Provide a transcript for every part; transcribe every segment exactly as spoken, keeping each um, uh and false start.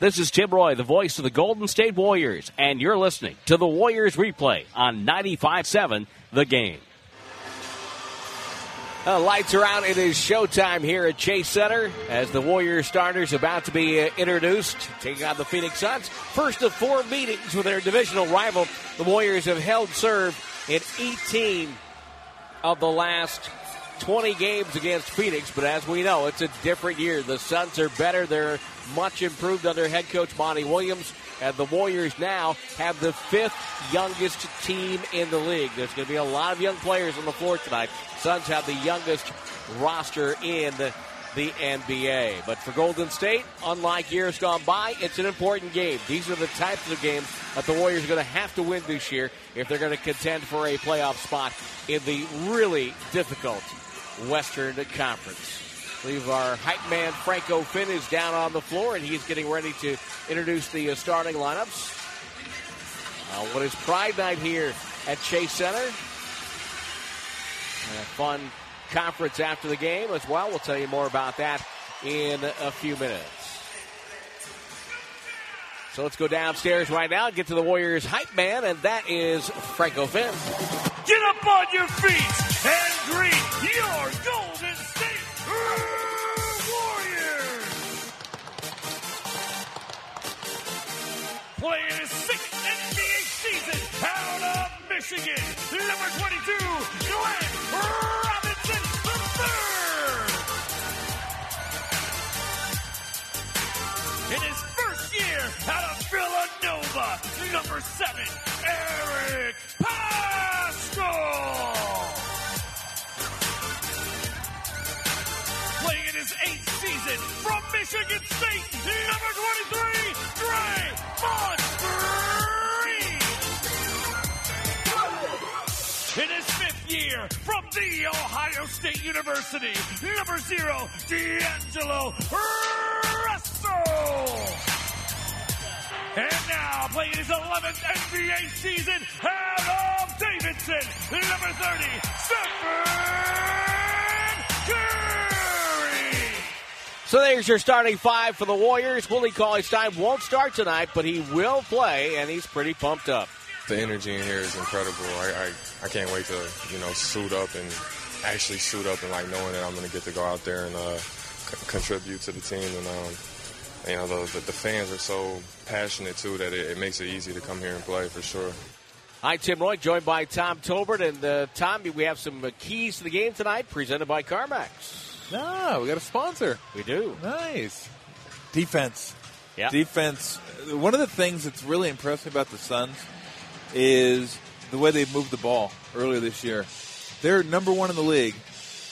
This is Tim Roye, the voice of the Golden State Warriors, and you're listening to the Warriors Replay on ninety-five seven The Game. Uh, lights are out. It is showtime here at Chase Center as the Warriors starters about to be uh, introduced, taking on the Phoenix Suns. First of four meetings with their divisional rival. The Warriors have held serve in eighteen of the last twenty games against Phoenix, but as we know, it's a different year. The Suns are better. They're much improved under head coach Monty Williams, and the Warriors now have the fifth youngest team in the league. There's going to be a lot of young players on the floor tonight. Suns have the youngest roster in the N B A. But for Golden State, unlike years gone by, it's an important game. These are the types of games that the Warriors are going to have to win this year if they're going to contend for a playoff spot in the really difficult Western Conference. I believe our hype man, Franco Finn, is down on the floor, and he's getting ready to introduce the uh, starting lineups. Uh, what is Pride Night here at Chase Center? And a fun conference after the game as well. We'll tell you more about that in a few minutes. So let's go downstairs right now and get to the Warriors hype man, and that is Franco Finn. Get up on your feet and greet your Golden State Warriors! Playing his sixth N B A season out of Michigan, number twenty-two, Glenn Robinson the third! In his first year out of Villanova, number seven, Eric Paschall! Playing in his eighth season from Michigan State, number twenty-three, Draymond Green. In his fifth year from The Ohio State University, number zero, D'Angelo Russell. And now playing his eleventh N B A season out of Davidson, number thirty, Stephen Curry. So there's your starting five for the Warriors. Willie Cauley-Stein won't start tonight, but he will play, and he's pretty pumped up. The energy in here is incredible. I I, I can't wait to, you know, suit up and actually suit up and, like, knowing that I'm going to get to go out there and uh, c- contribute to the team. And, um, you know, the, the, the fans are so passionate, too, that it, it makes it easy to come here and play for sure. Hi, Tim Roye, joined by Tom Tolbert. And, uh, Tom, we have some keys to the game tonight presented by CarMax. No, we got a sponsor. We do. Nice. Defense. Yeah. Defense. One of the things that's really impressive about the Suns is the way they've moved the ball earlier this year. They're number one in the league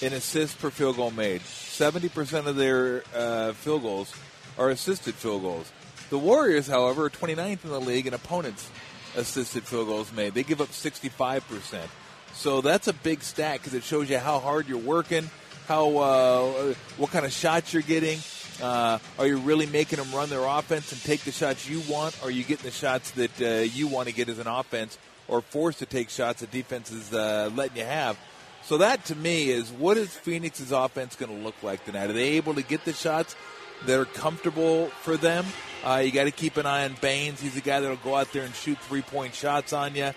in assists per field goal made. seventy percent of their uh, field goals are assisted field goals. The Warriors, however, are twenty-ninth in the league in opponents' assisted field goals made. They give up sixty-five percent. So that's a big stat because it shows you how hard you're working. How uh, what kind of shots you're getting. Uh, are you really making them run their offense and take the shots you want? Or are you getting the shots that uh, you want to get as an offense or forced to take shots that defense is uh, letting you have? So that, to me, is what is Phoenix's offense going to look like tonight? Are they able to get the shots that are comfortable for them? Uh, you got to keep an eye on Baynes. He's a guy that will go out there and shoot three-point shots on you.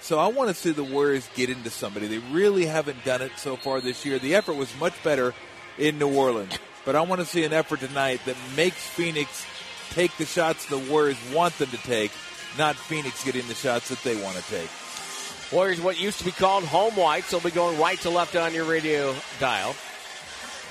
So I want to see the Warriors get into somebody. They really haven't done it so far this year. The effort was much better in New Orleans. But I want to see an effort tonight that makes Phoenix take the shots the Warriors want them to take, not Phoenix getting the shots that they want to take. Warriors, what used to be called home whites, will be going right to left on your radio dial.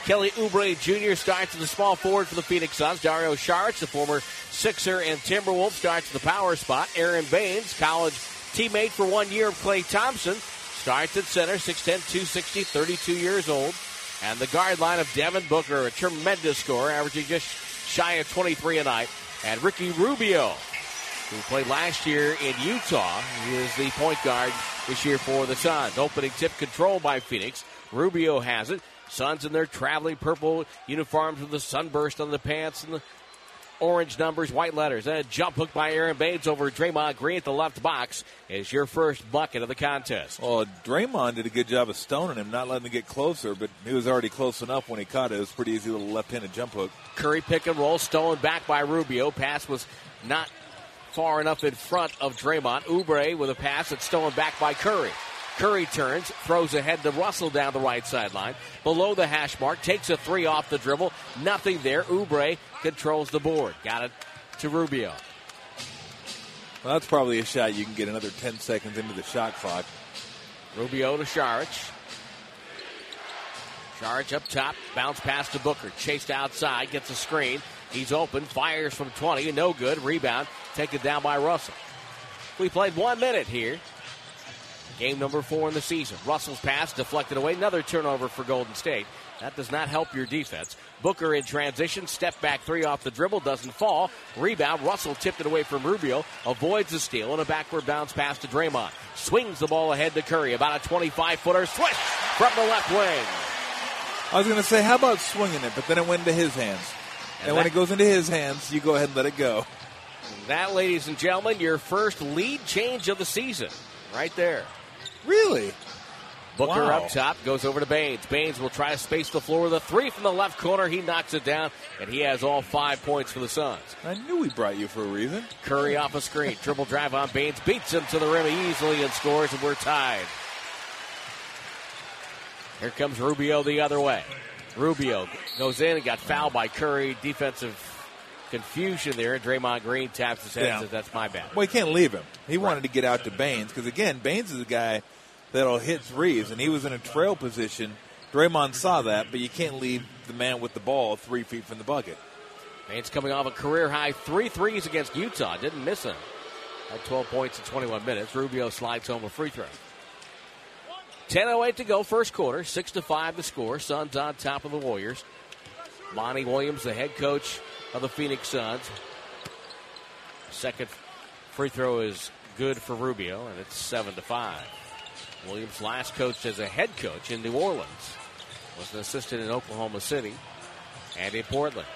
Kelly Oubre Junior starts as a small forward for the Phoenix Suns. Dario Šarić, the former Sixer and Timberwolf, starts at the power spot. Aron Baynes, college teammate for one year of Klay Thompson, starts at center, six ten, two sixty, thirty-two years old. And the guard line of Devin Booker, a tremendous scorer, averaging just shy of twenty-three a night. And Ricky Rubio, who played last year in Utah, is the point guard this year for the Suns. Opening tip control by Phoenix. Rubio has it. Suns in their traveling purple uniforms with the sunburst on the pants and the orange numbers, white letters. And a jump hook by Aron Baynes over Draymond Green at the left box is your first bucket of the contest. Well, Draymond did a good job of stoning him, not letting him get closer, but he was already close enough when he caught it. It was a pretty easy little left-handed jump hook. Curry pick and roll, stolen back by Rubio. Pass was not far enough in front of Draymond. Oubre with a pass that's stolen back by Curry. Curry turns, throws ahead to Russell down the right sideline. Below the hash mark, takes a three off the dribble. Nothing there. Oubre controls the board. Got it to Rubio. Well, that's probably a shot you can get another ten seconds into the shot clock. Rubio to Šarić. Šarić up top. Bounce pass to Booker. Chased outside. Gets a screen. He's open. Fires from twenty. No good. Rebound. Taken down by Russell. We played one minute here. Game number four in the season. Russell's pass deflected away. Another turnover for Golden State. That does not help your defense. Booker in transition. Step back three off the dribble. Doesn't fall. Rebound. Russell tipped it away from Rubio. Avoids the steal. And a backward bounce pass to Draymond. Swings the ball ahead to Curry. About a twenty-five footer. Swish from the left wing. I was going to say, how about swinging it? But then it went into his hands. And, and that, when it goes into his hands, you go ahead and let it go. That, ladies and gentlemen, your first lead change of the season. Right there. Really? Booker wow. up top, goes over to Baynes. Baynes will try to space the floor with a three from the left corner. He knocks it down, and he has all five points for the Suns. I knew we brought you for a reason. Curry off a screen. Dribble drive on Baynes. Beats him to the rim easily and scores, and we're tied. Here comes Rubio the other way. Rubio goes in and got fouled by Curry. Defensive confusion there. Draymond Green taps his head yeah. and says, that's my bad. Well, he can't leave him. He right. wanted to get out to Baynes because, again, Baynes is a guy that'll hit threes, and he was in a trail position. Draymond saw that, but you can't leave the man with the ball three feet from the bucket. Baynes coming off a career-high three threes against Utah. Didn't miss him. Had twelve points in twenty-one minutes. Rubio slides home a free throw. ten oh eight to go, first quarter. six to five the score. Suns on top of the Warriors. Monty Williams, the head coach of the Phoenix Suns. Second free throw is good for Rubio, and it's seven to five. Williams last coached as a head coach in New Orleans. Was an assistant in Oklahoma City and in Portland.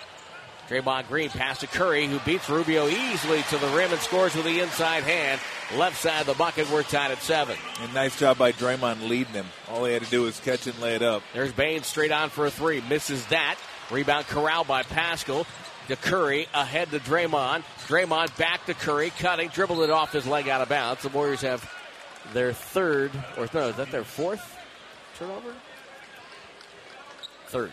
Draymond Green pass to Curry, who beats Rubio easily to the rim and scores with the inside hand. Left side of the bucket, we're tied at seven. And nice job by Draymond leading him. All he had to do was catch and lay it up. There's Baynes straight on for a three. Misses that. Rebound corralled by Paschall. To Curry, ahead to Draymond. Draymond back to Curry, cutting, dribbled it off his leg out of bounds. The Warriors have their third, or no, is that their fourth turnover? Third.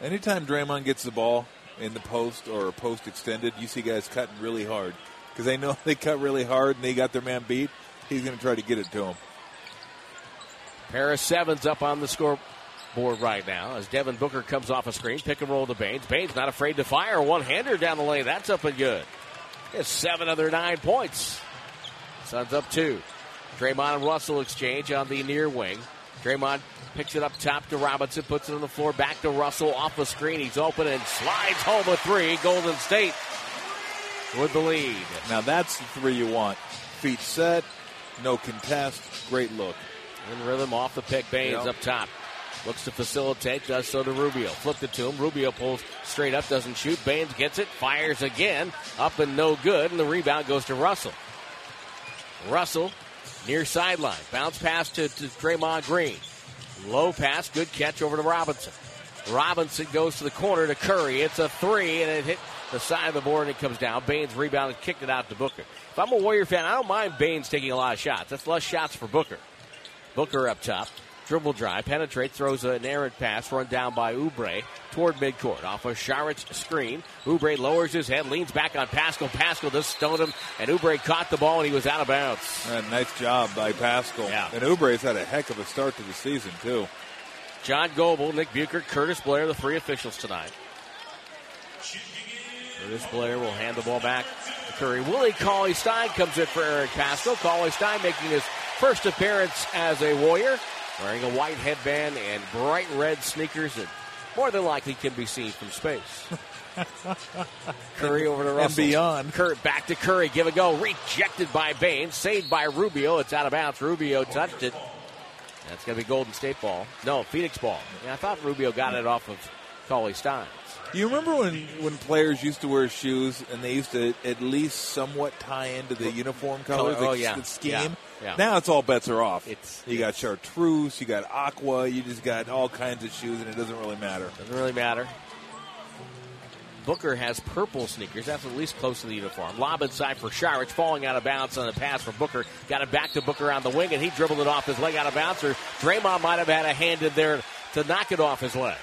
Anytime Draymond gets the ball in the post or post extended, you see guys cutting really hard because they know they cut really hard and they got their man beat. He's going to try to get it to him. Paris Sevens up on the scoreboard right now as Devin Booker comes off a screen. Pick and roll to Baynes. Baynes not afraid to fire. One-hander down the lane. That's up and good. It's seven of their nine points. Suns up two. Draymond and Russell exchange on the near wing. Draymond picks it up top to Robinson. Puts it on the floor. Back to Russell. Off the screen. He's open and slides home a three. Golden State with the lead. Now that's the three you want. Feet set. No contest. Great look. In rhythm off the pick. Baynes yep. up top. Looks to facilitate, does so to Rubio. Flipped it to him. Rubio pulls straight up, doesn't shoot. Baynes gets it, fires again. Up and no good, and the rebound goes to Russell. Russell, near sideline. Bounce pass to, to Draymond Green. Low pass, good catch over to Robinson. Robinson goes to the corner to Curry. It's a three, and it hit the side of the board, and it comes down. Baynes rebounded, kicked it out to Booker. If I'm a Warrior fan, I don't mind Baynes taking a lot of shots. That's less shots for Booker. Booker up top. Dribble drive, penetrate, throws an errant pass, run down by Oubre toward midcourt. Off of Šarić's screen, Oubre lowers his head, leans back on Paschall. Paschall just stoned him, and Oubre caught the ball, and he was out of bounds. And nice job by Paschall. Yeah. And Oubre's had a heck of a start to the season, too. John Goble, Nick Bueker, Curtis Blair, the three officials tonight. Curtis Blair will hand the ball back to Curry. Willie Cauley-Stein comes in for Eric Paschall. Cauley-Stein making his first appearance as a Warrior. Wearing a white headband and bright red sneakers that more than likely can be seen from space. Curry over to Russell. And beyond. Kurt back to Curry. Give a go. Rejected by Baynes. Saved by Rubio. It's out of bounds. Rubio touched it. That's going to be Golden State ball. No, Phoenix ball. Yeah, I thought Rubio got it off of Cauley-Stein. You remember when, when players used to wear shoes and they used to at least somewhat tie into the uniform colors, oh, the, yeah. the scheme? Yeah. Yeah. Now it's all bets are off. It's, you it's, got chartreuse, you got aqua, you just got all kinds of shoes, and it doesn't really matter. Doesn't really matter. Booker has purple sneakers. That's at least close to the uniform. Lob inside for Šarić, falling out of bounds on the pass for Booker. Got it back to Booker on the wing, and he dribbled it off his leg out of bounds. Or Draymond might have had a hand in there to knock it off his leg.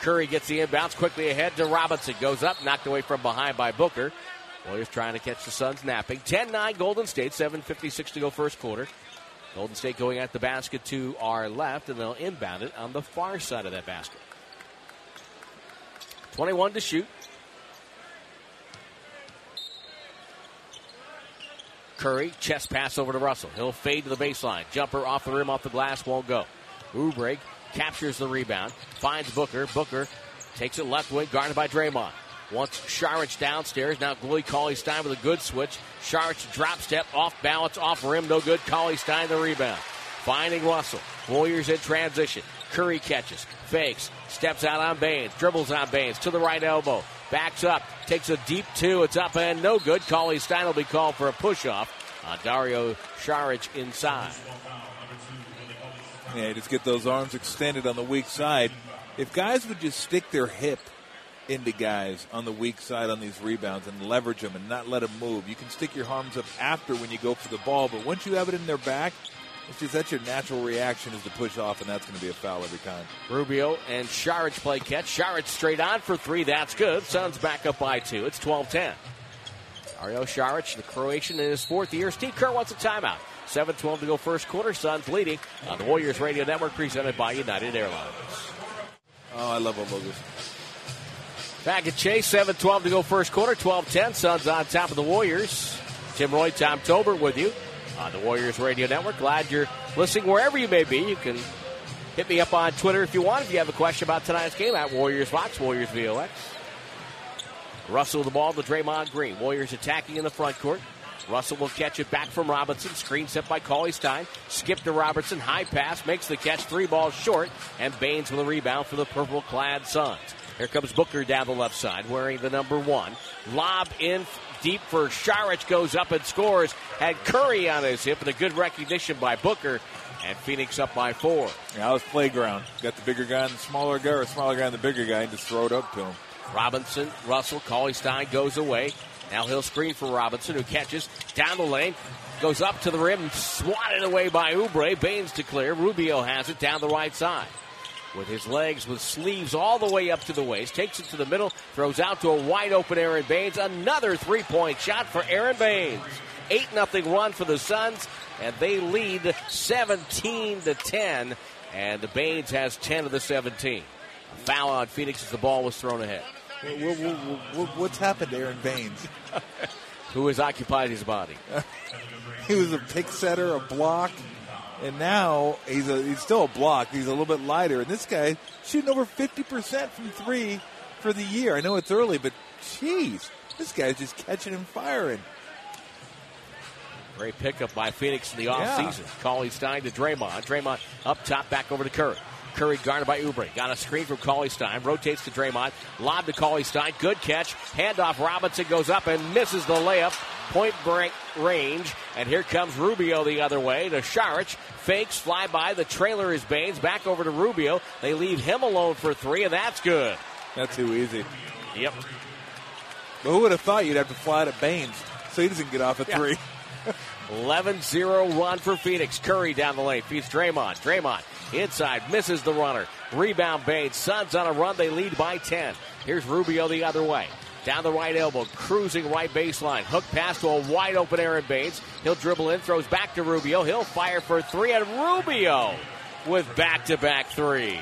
Curry gets the inbounds quickly ahead to Robinson. Goes up, knocked away from behind by Booker. Warriors trying to catch the Suns napping. ten nine Golden State, seven fifty-six to go first quarter. Golden State going at the basket to our left, and they'll inbound it on the far side of that basket. twenty-one to shoot. Curry, chest pass over to Russell. He'll fade to the baseline. Jumper off the rim, off the glass, won't go. Oubre captures the rebound. Finds Booker. Booker takes it left wing, guarded by Draymond. Wants Šarić downstairs. Now Willie Cauley-Stein with a good switch. Šarić drop step, off balance, off rim, no good. Cauley-Stein the rebound. Finding Russell. Warriors in transition. Curry catches, fakes, steps out on Baynes, dribbles on Baynes, to the right elbow, backs up, takes a deep two, it's up and no good. Cauley-Stein will be called for a push-off on Dario Šarić inside. Yeah, just get those arms extended on the weak side. If guys would just stick their hip into guys on the weak side on these rebounds and leverage them and not let them move, you can stick your arms up after when you go for the ball, but once you have it in their back, it's just that's your natural reaction is to push off, and that's going to be a foul every time. Rubio and Šarić play catch. Šarić straight on for three. That's good. Suns back up by two. It's twelve ten. Dario Šarić, the Croatian, in his fourth year. Steve Kerr wants a timeout. seven twelve to go first quarter. Suns leading on the Warriors Radio Network, presented by United Airlines. Oh, I love Obogus. Back at Chase, seven twelve to go first quarter. twelve ten. Suns on top of the Warriors. Tim Roye, Tom Tolbert with you on the Warriors Radio Network. Glad you're listening wherever you may be. You can hit me up on Twitter if you want. If you have a question about tonight's game, at Warriors Fox, Warriors V O X. Russell the ball to Draymond Green. Warriors attacking in the front court. Russell will catch it back from Robinson. Screen set by Cauley-Stein. Skip to Robertson. High pass. Makes the catch. Three balls short. And Baynes with a rebound for the purple-clad Suns. Here comes Booker down the left side wearing the number one. Lob in deep for Šarić, goes up and scores. Had Curry on his hip, and a good recognition by Booker, and Phoenix up by four. Yeah, that was playground. Got the bigger guy and the smaller guy, or the smaller guy and the bigger guy, and just throw it up to him. Robinson, Russell, Cauley-Stein goes away. Now he'll screen for Robinson, who catches down the lane, goes up to the rim, swatted away by Oubre. Baynes to clear. Rubio has it down the right side. With his legs, with sleeves all the way up to the waist. Takes it to the middle, throws out to a wide-open Aron Baynes. Another three-point shot for Aron Baynes. eight nothing run for the Suns, and they lead seventeen to ten. And Baynes has ten of the seventeen. A foul on Phoenix as the ball was thrown ahead. Well, well, well, well, what's happened to Aron Baynes? Who has occupied his body? He was a pick setter, a block. And now he's a, he's still a block. He's a little bit lighter. And this guy shooting over fifty percent from three for the year. I know it's early, but, geez, this guy's just catching and firing. Great pickup by Phoenix in the offseason. Yeah. Cauley-Stein to Draymond. Draymond up top, back over to Curry. Curry guarded by Oubre. Got a screen from Cauley-Stein. Rotates to Draymond. Lob to Cauley-Stein. Good catch. Handoff. Robinson goes up and misses the layup. Point blank range. And here comes Rubio the other way to Šarić. Fakes. Fly by. The trailer is Baynes. Back over to Rubio. They leave him alone for three, and that's good. That's too easy. Yep. But who would have thought you'd have to fly to Baynes so he doesn't get off at yeah. three? eleven zero run for Phoenix. Curry down the lane. Feeds Draymond. Draymond inside. Misses the runner. Rebound Baynes. Suns on a run. They lead by ten. Here's Rubio the other way. Down the right elbow. Cruising right baseline. Hook pass to a wide open Aron Baynes. He'll dribble in. Throws back to Rubio. He'll fire for three. And Rubio with back-to-back threes.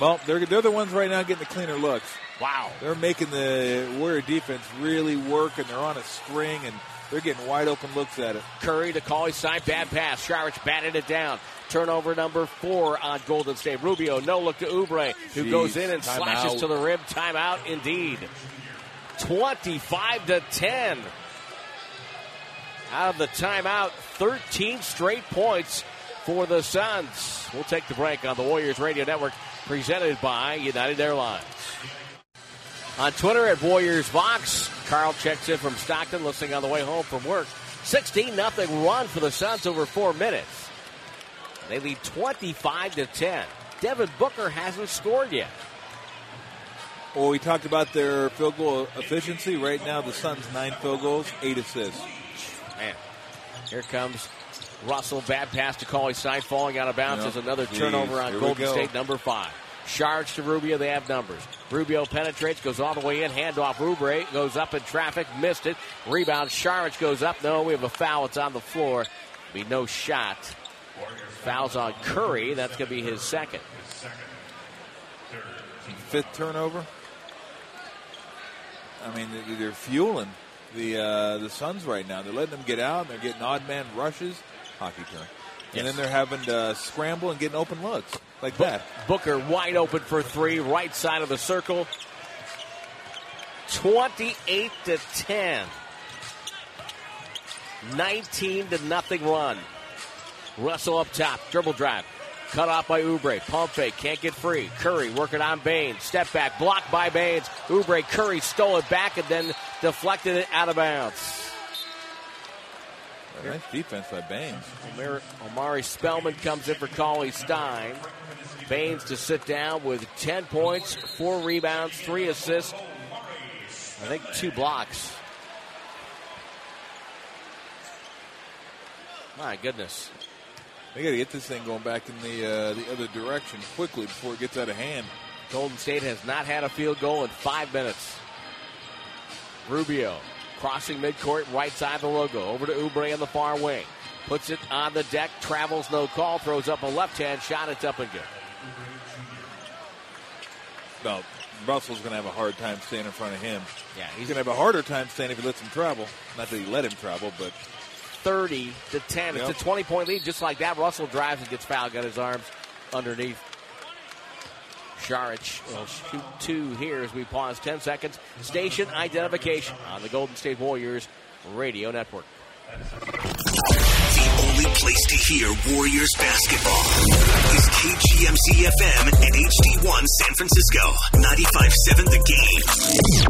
Well, they're, they're the ones right now getting the cleaner looks. Wow. They're making the Warrior defense really work, and they're on a string, and they're getting wide open looks at it. Curry to Cauley-Stein, bad pass. Šarić batted it down. Turnover number four on Golden State. Rubio, no look to Oubre, who Jeez, goes in and slashes out to the rim. Timeout indeed. twenty-five to ten. Out of the timeout, thirteen straight points for the Suns. We'll take the break on the Warriors Radio Network, presented by United Airlines. On Twitter at Warriors Vox, Carl checks in from Stockton, listening on the way home from work. sixteen nothing run for the Suns over four minutes. They lead twenty-five to ten. Devin Booker hasn't scored yet. Well, we talked about their field goal efficiency. Right now, the Suns, nine field goals, eight assists. Man, here comes Russell. Bad pass to Cauley-Stein, falling out of bounds. Yep. There's another Jeez. turnover on here Golden State, number five. Šarić to Rubio. They have numbers. Rubio penetrates, goes all the way in. Handoff. Oubre goes up in traffic. Missed it. Rebound. Šarić goes up. No, we have a foul. It's on the floor. Be no shot. Fouls on Curry. That's going to be his second. Fifth turnover. I mean, they're fueling the uh, the Suns right now. They're letting them get out, and they're getting odd man rushes. Hockey turn. And yes. then they're having to scramble and getting open looks like Bo- that. Booker wide open for three, right side of the circle. twenty-eight to ten. nineteen to nothing run. Russell up top, dribble drive. Cut off by Oubre. Pump fake, can't get free. Curry working on Baynes. Step back, blocked by Baynes. Oubre, Curry stole it back and then deflected it out of bounds. Nice defense by Baynes. Omar, Omari Spellman comes in for Cauley-Stein. Baynes to sit down with ten points, four rebounds, three assists. I think two blocks. My goodness. They got to get this thing going back in the uh, the other direction quickly before it gets out of hand. Golden State has not had a field goal in five minutes. Rubio. Crossing midcourt, right side of the logo. Over to Oubre on the far wing. Puts it on the deck, travels, no call, throws up a left-hand shot. It's up and good. Well, Russell's going to have a hard time staying in front of him. Yeah, he's, he's going to have a harder time staying if he lets him travel. Not that he let him travel, but... thirty to ten. Yep. It's a twenty-point lead just like that. Russell drives and gets fouled. Got his arms underneath. Šarić will shoot two here as we pause ten seconds. Station identification on the Golden State Warriors Radio Network. The only place to hear Warriors basketball is K G M C F M and H D one San Francisco. ninety-five point seven The Game.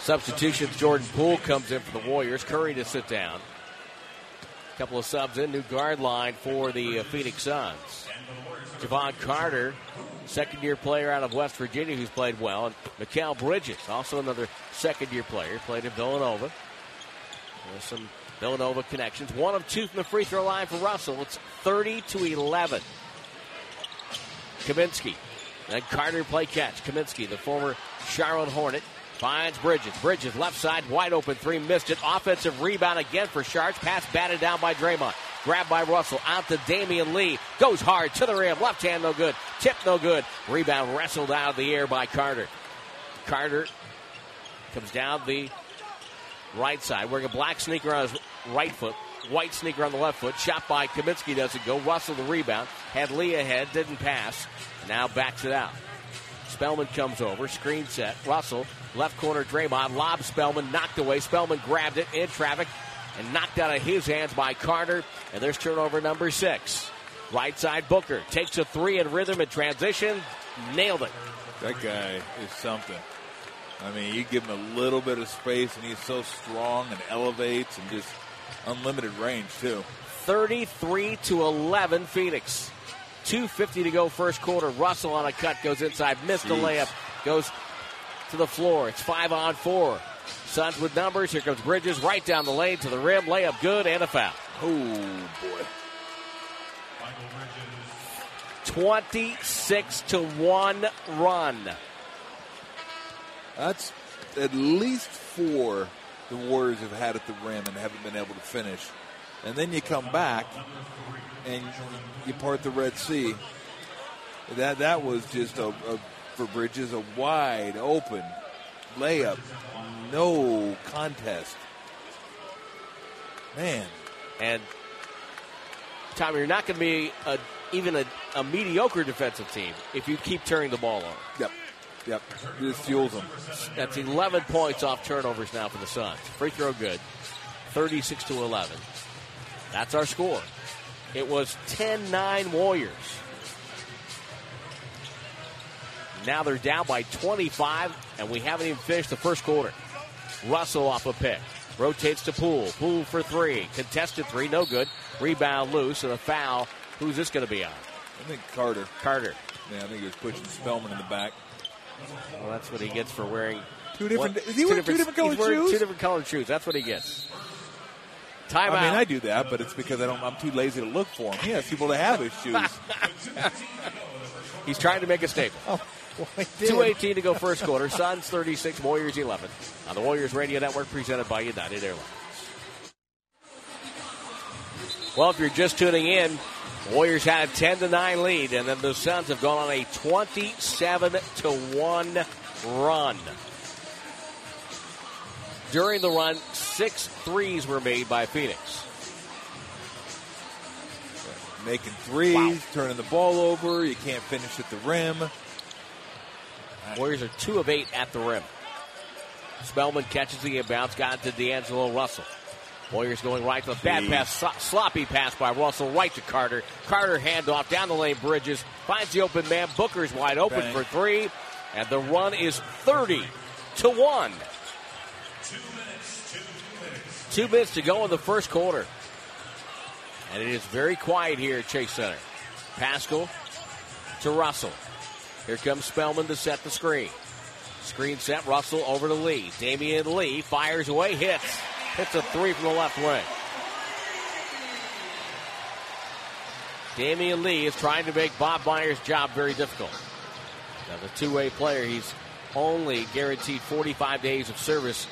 Substitutions. Jordan Poole comes in for the Warriors. Curry to sit down. A couple of subs in. New guard line for the Phoenix Suns. Javon Carter, second-year player out of West Virginia who's played well. And Mikal Bridges, also another second-year player, played in Villanova. There's some Villanova connections. One of two from the free throw line for Russell. It's thirty to eleven. Kaminsky. Then Carter play catch. Kaminsky, the former Charlotte Hornet, finds Bridges. Bridges left side, wide open three, missed it. Offensive rebound again for Šarić. Pass batted down by Draymond. Grabbed by Russell. Out to Damion Lee. Goes hard to the rim. Left hand no good. Tip no good. Rebound wrestled out of the air by Carter. Carter comes down the right side. Wearing a black sneaker on his right foot. White sneaker on the left foot. Shot by Kaminsky. Doesn't go. Russell the rebound. Had Lee ahead. Didn't pass. Now backs it out. Spellman comes over. Screen set. Russell. Left corner Draymond. Lob Spellman. Knocked away. Spellman grabbed it in traffic. And knocked out of his hands by Carter. And there's turnover number six. Right side Booker takes a three in rhythm and transition. Nailed it. That guy is something. I mean, you give him a little bit of space, and he's so strong and elevates and just unlimited range, too. thirty-three to eleven, Phoenix. two fifty to go first quarter. Russell on a cut goes inside. Missed Jeez. the layup. Goes to the floor. It's five on four. Suns with numbers. Here comes Bridges right down the lane to the rim. Layup good and a foul. Oh, boy. twenty-six to one run. That's at least four the Warriors have had at the rim and haven't been able to finish. And then you come back and you part the Red Sea. That that was just a, a for Bridges, a wide open layup. No contest. Man. And, Tom, you're not going to be a, even a, a mediocre defensive team if you keep turning the ball over. Yep. Yep. This fuels them. That's eleven points off turnovers now for the Suns. Free throw good. thirty-six to eleven. That's our score. It was ten nine Warriors. Now they're down by twenty-five, and we haven't even finished the first quarter. Russell off a pick. Rotates to Poole. Poole for three. Contested three. No good. Rebound loose and a foul. Who's this going to be on? I think Carter. Carter. Yeah, I think he was pushing Spellman in the back. Well, that's what he gets for wearing two different. One, is he wearing two different, two different colored shoes? Two different colored shoes. That's what he gets. Timeout. I mean, I do that, but it's because I don't. I'm too lazy to look for him. He has people that have his shoes. He's trying to make a statement. Oh, well, two eighteen to go first quarter. Suns thirty-six, Warriors eleven. On the Warriors Radio Network, presented by United Airlines. Well, if you're just tuning in, Warriors had a ten to nine lead, and then the Suns have gone on a twenty-seven to one run. During the run, six threes were made by Phoenix. Making threes, wow. Turning the ball over. You can't finish at the rim. Warriors are two of eight at the rim. Spellman catches the inbounds, got to D'Angelo Russell. Warriors going right to the bad pass, sl- sloppy pass by Russell, right to Carter. Carter handoff, down the lane, Bridges, finds the open man. Booker's wide open Bang. for three, and the run is thirty to one. Two minutes, two minutes. Two minutes to go in the first quarter. And it is very quiet here at Chase Center. Paschall to Russell. Here comes Spellman to set the screen. Screen set, Russell over to Lee. Damion Lee fires away, hits. Hits a three from the left wing. Damion Lee is trying to make Bob Myers' job very difficult. Now, the two-way player, he's only guaranteed forty-five days of service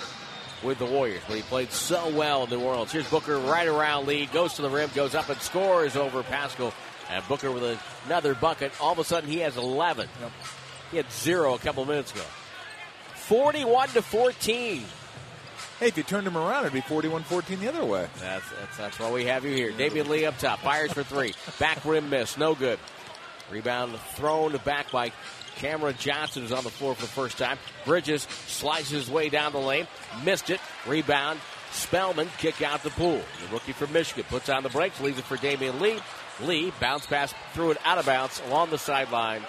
with the Warriors, but he played so well in New Orleans. Here's Booker right around Lee, goes to the rim, goes up and scores over Paschall. And Booker with another bucket. All of a sudden, he has eleven. Yep. He had zero a couple minutes ago. forty-one to fourteen. Hey, if you turned him around, it'd be forty-one fourteen the other way. That's that's, that's why we have you here. Damion Lee up top. Fires for three. Back rim miss. No good. Rebound thrown back by Cameron Johnson, who's on the floor for the first time. Bridges slices his way down the lane. Missed it. Rebound. Spellman kick out the pool. The rookie from Michigan puts on the brakes. Leaves it for Damion Lee. Lee, bounce pass, threw it out of bounds along the sideline.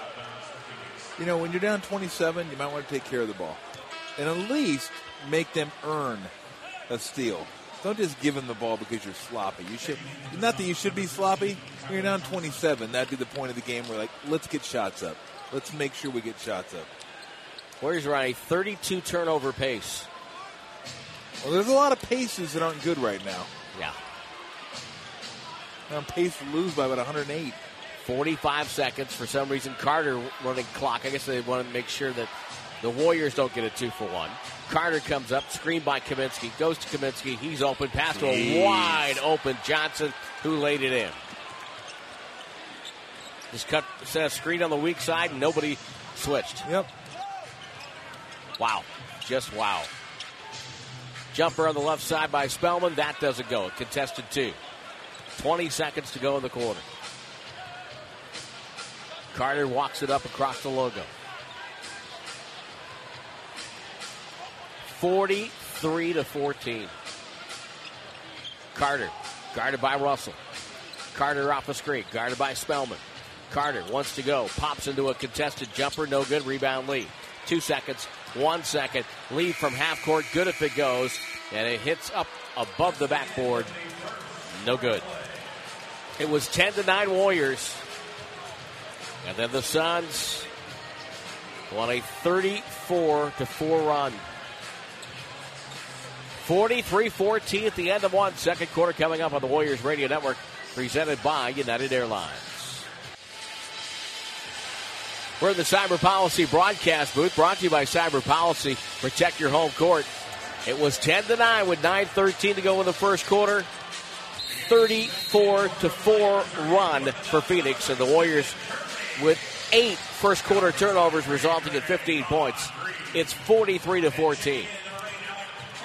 You know, when you're down twenty-seven, you might want to take care of the ball. And at least make them earn a steal. Don't just give them the ball because you're sloppy. You should not that you should be sloppy. You're down twenty-seven. That'd be the point of the game where, like, let's get shots up. Let's make sure we get shots up. Warriors are on a thirty-two turnover pace. Well, there's a lot of paces that aren't good right now. Yeah. They're on pace to lose by about one hundred eight. forty-five seconds. For some reason, Carter running clock. I guess they want to make sure that the Warriors don't get a two-for-one. Carter comes up, screened by Kaminsky, goes to Kaminsky. He's open, pass to a wide open Johnson, who laid it in. Just cut, set a screen on the weak side, and nobody switched. Yep. Wow. Just wow. Jumper on the left side by Spellman. That doesn't go. Contested two. twenty seconds to go in the quarter. Carter walks it up across the logo. forty-three to fourteen. Carter, guarded by Russell. Carter off the screen, guarded by Spellman. Carter wants to go, pops into a contested jumper, no good, rebound Lee. Two seconds, one second, Lee from half court, good if it goes, and it hits up above the backboard, no good. It was ten to nine Warriors, and then the Suns won a thirty-four to four run. forty-three fourteen at the end of one. Second quarter coming up on the Warriors Radio Network, presented by United Airlines. We're in the Cyber Policy broadcast booth, brought to you by Cyber Policy. Protect your home court. It was ten to nine with nine thirteen to go in the first quarter. thirty-four to four run for Phoenix, and the Warriors with eight first quarter turnovers resulting in fifteen points. It's forty-three to fourteen.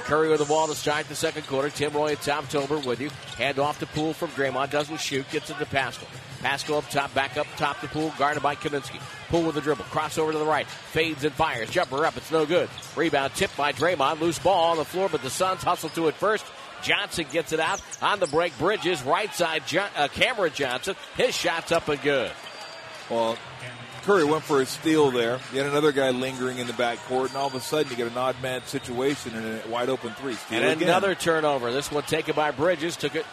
Curry with the ball to start the second quarter. Tim Roye and Tom Tolbert with you. Hand off to Poole from Draymond. Doesn't shoot. Gets it to Paschall. Paschall up top. Back up top to Poole. Guarded by Kaminsky. Poole with the dribble. Crossover to the right. Fades and fires. Jumper up. It's no good. Rebound tipped by Draymond. Loose ball on the floor, but the Suns hustle to it first. Johnson gets it out. On the break, Bridges. Right side, John- uh, Cameron Johnson. His shot's up and good. Well, Curry went for a steal there. Yet another guy lingering in the backcourt, and all of a sudden you get an odd man situation and a wide open three. Steal and again. Another turnover. This one taken by Bridges. Took it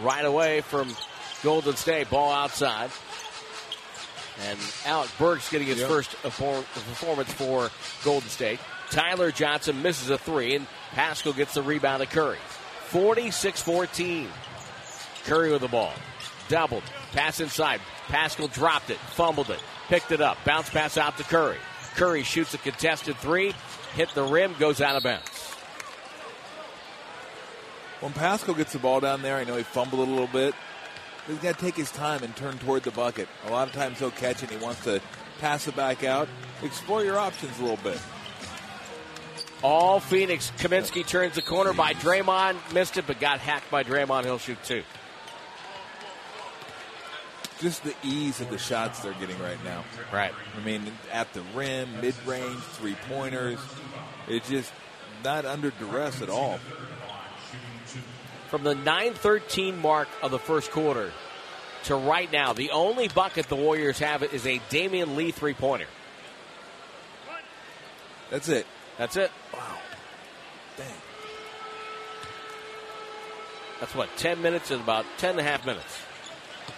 right away from Golden State. Ball outside. And Alec Burks getting his yep. first performance for Golden State. Tyler Johnson misses a three, and Paschall gets the rebound to Curry. forty-six fourteen. Curry with the ball. Doubled. Pass inside. Paschall dropped it. Fumbled it. Picked it up. Bounce pass out to Curry. Curry shoots a contested three. Hit the rim. Goes out of bounds. When Paschall gets the ball down there, I know he fumbled a little bit. He's got to take his time and turn toward the bucket. A lot of times he'll catch it and he wants to pass it back out. Explore your options a little bit. All Phoenix. Kaminsky turns the corner by Draymond. Missed it, but got hacked by Draymond. He'll shoot two. Just the ease of the shots they're getting right now. Right. I mean, at the rim, mid-range, three-pointers. It's just not under duress at all. From the nine thirteen mark of the first quarter to right now, the only bucket the Warriors have is a Damion Lee three-pointer. That's it. That's it. Wow. Dang. That's what, ten minutes and about ten and a half minutes.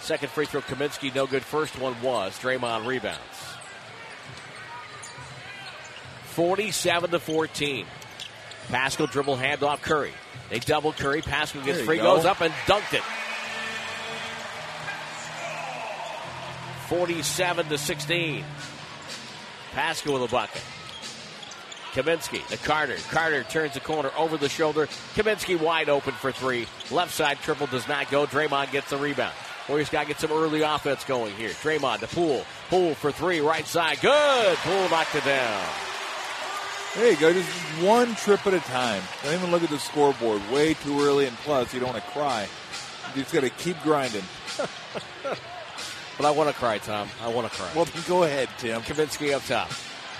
Second free throw, Kaminsky, no good. First one was. Draymond rebounds. forty-seven to fourteen. Paschall dribble, handoff, Curry. They double Curry. Paschall gets free, go. goes up and dunked it. forty-seven to sixteen. Paschall with a bucket. Kaminsky to Carter. Carter turns the corner over the shoulder. Kaminsky wide open for three. Left side triple does not go. Draymond gets the rebound. Warriors got to get some early offense going here. Draymond to Poole. Poole for three. Right side. Good. Poole knocked it down. There you go. Just one trip at a time. Don't even look at the scoreboard. Way too early. And plus, you don't want to cry. You just got to keep grinding. But I want to cry, Tom. I want to cry. Well, go ahead, Tim. Kaminsky up top.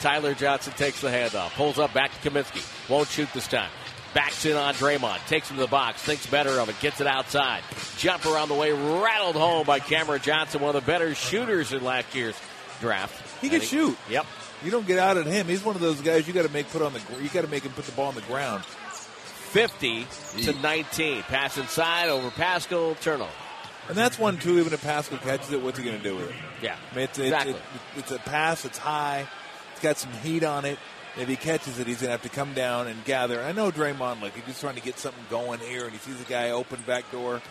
Tyler Johnson takes the handoff. Pulls up back to Kaminsky. Won't shoot this time. Backs in on Draymond. Takes him to the box. Thinks better of it. Gets it outside. Jump around the way. Rattled home by Cameron Johnson. One of the better shooters in last year's draft. He can he, shoot. Yep. You don't get out at him. He's one of those guys you got to make put on the. You got to make him put the ball on the ground. fifty to nineteen. Pass inside over Paschall. Turnover. And that's one too. Even if Paschall catches it, what's he going to do with it? Yeah. I mean, it's, exactly. It, it, it's a pass. It's high. It's got some heat on it. If he catches it, he's going to have to come down and gather. I know Draymond, look, he's just trying to get something going here, and he sees a guy open back door.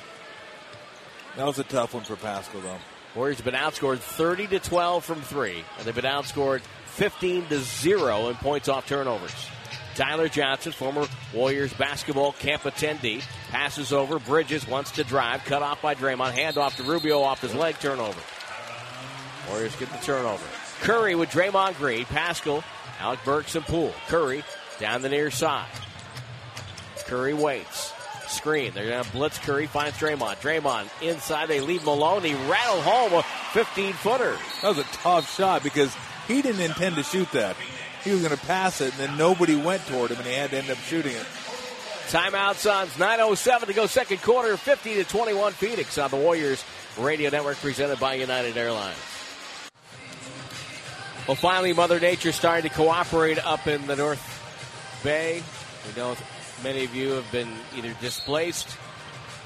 That was a tough one for Paschall, though. Warriors have been outscored thirty to twelve from three, and they've been outscored fifteen to zero in points off turnovers. Tyler Johnson, former Warriors basketball camp attendee, passes over. Bridges wants to drive, cut off by Draymond. Hand off to Rubio off his leg, turnover. Warriors get the turnover. Curry with Draymond Green. Paschall. Alec Burks and Poole. Curry down the near side. Curry waits. Screen. They're going to blitz Curry. Finds Draymond. Draymond inside. They leave Malone. He rattled home a fifteen-footer. That was a tough shot because he didn't intend to shoot that. He was going to pass it, and then nobody went toward him, and he had to end up shooting it. Timeout, Suns. nine oh seven to go second quarter. fifty to twenty-one Phoenix on the Warriors Radio Network presented by United Airlines. Well, finally, Mother Nature starting to cooperate up in the North Bay. We know many of you have been either displaced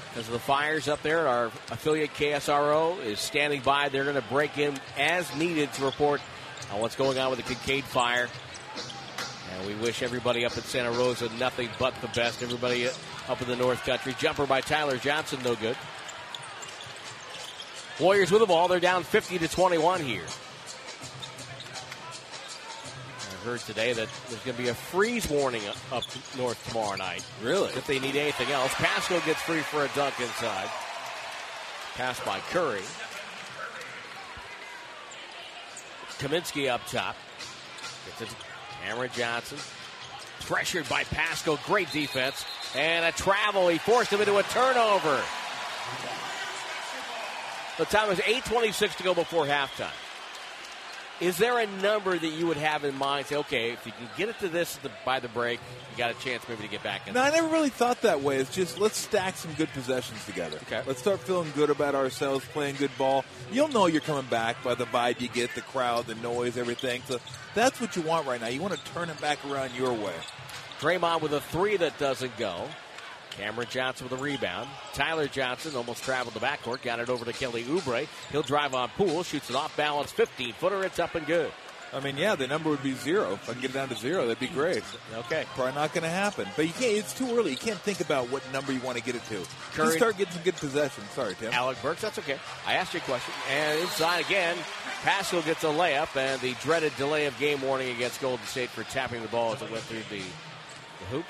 because of the fires up there. Our affiliate K S R O is standing by. They're going to break in as needed to report on what's going on with the Kincaid fire. And we wish everybody up in Santa Rosa nothing but the best. Everybody up in the North Country. Jumper by Tyler Johnson, no good. Warriors with the ball. They're down fifty to twenty-one here. Heard today that there's going to be a freeze warning up north tomorrow night. Really? If they need anything else. Paschall gets free for a dunk inside. Pass by Curry. Kaminsky up top. Gets it to Cameron Johnson. Pressured by Paschall. Great defense. And a travel. He forced him into a turnover. The time is eight twenty-six to go before halftime. Is there a number that you would have in mind? Say, okay, if you can get it to this by the break, you got a chance maybe to get back in. No, I never really thought that way. It's just let's stack some good possessions together. Okay. Let's start feeling good about ourselves, playing good ball. You'll know you're coming back by the vibe you get, the crowd, the noise, everything. So that's what you want right now. You want to turn it back around your way. Draymond with a three that doesn't go. Cameron Johnson with a rebound. Tyler Johnson almost traveled the backcourt. Got it over to Kelly Oubre. He'll drive on Poole. Shoots an off-balance fifteen-footer. It's up and good. I mean, yeah, the number would be zero. If I can get it down to zero, that'd be great. Okay. Probably not going to happen. But you can't. It's too early. You can't think about what number you want to get it to. Curry. You start getting some good possession. Sorry, Tim. Alec Burks, that's okay. I asked you a question. And inside again, Paschall gets a layup. And the dreaded delay of game warning against Golden State for tapping the ball as it went through the, the hoop.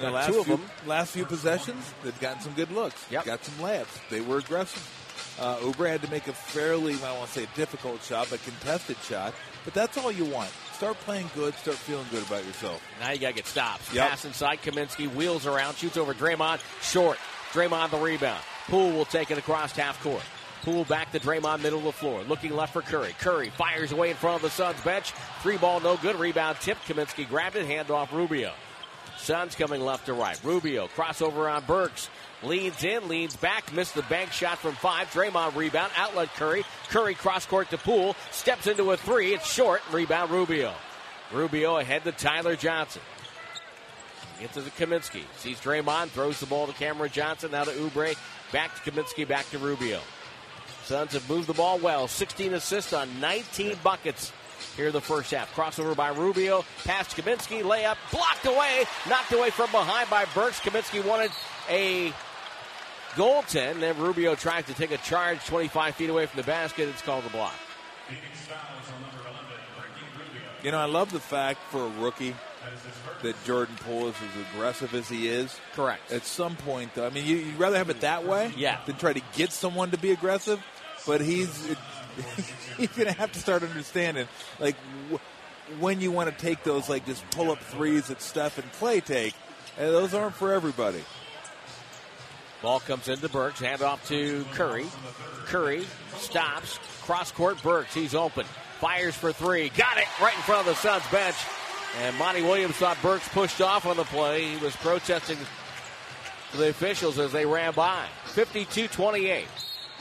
The last two of few, them. Last few possessions, they've gotten some good looks. Yep. Got some layups. They were aggressive. Uh, Oubre had to make a fairly, I won't say difficult shot, but contested shot. But that's all you want. Start playing good. Start feeling good about yourself. Now you got to get stops. Yep. Pass inside. Kaminsky wheels around. Shoots over Draymond. Short. Draymond the rebound. Poole will take it across half court. Poole back to Draymond, middle of the floor. Looking left for Curry. Curry fires away in front of the Suns bench. Three ball, no good. Rebound tipped. Kaminsky grabbed it. Hand off Rubio. Suns coming left to right. Rubio, crossover on Burks. Leans in, leans back, missed the bank shot from five. Draymond rebound, outlet Curry. Curry cross-court to Poole, steps into a three. It's short, rebound Rubio. Rubio ahead to Tyler Johnson. Gets it to Kaminsky. Sees Draymond, throws the ball to Cameron Johnson, now to Oubre. Back to Kaminsky, back to Rubio. Suns have moved the ball well. sixteen assists on nineteen buckets. Here the first half. Crossover by Rubio. Pass to Kaminsky. Layup. Blocked away. Knocked away from behind by Burks. Kaminsky wanted a goaltend. Then Rubio tries to take a charge twenty-five feet away from the basket. It's called a block. You know, I love the fact for a rookie that Jordan Poole is as aggressive as he is. Correct. At some point, though, I mean, you'd rather have it that way yeah. than try to get someone to be aggressive. But he's... It, He's going to have to start understanding, like, w- when you want to take those, like, just pull-up threes that Steph and Clay take, and those aren't for everybody. Ball comes into Burks, hand off to Curry. Curry stops, cross-court Burks, he's open, fires for three, got it, right in front of the Suns bench. And Monty Williams thought Burks pushed off on the play. He was protesting the officials as they ran by. fifty-two twenty-eight.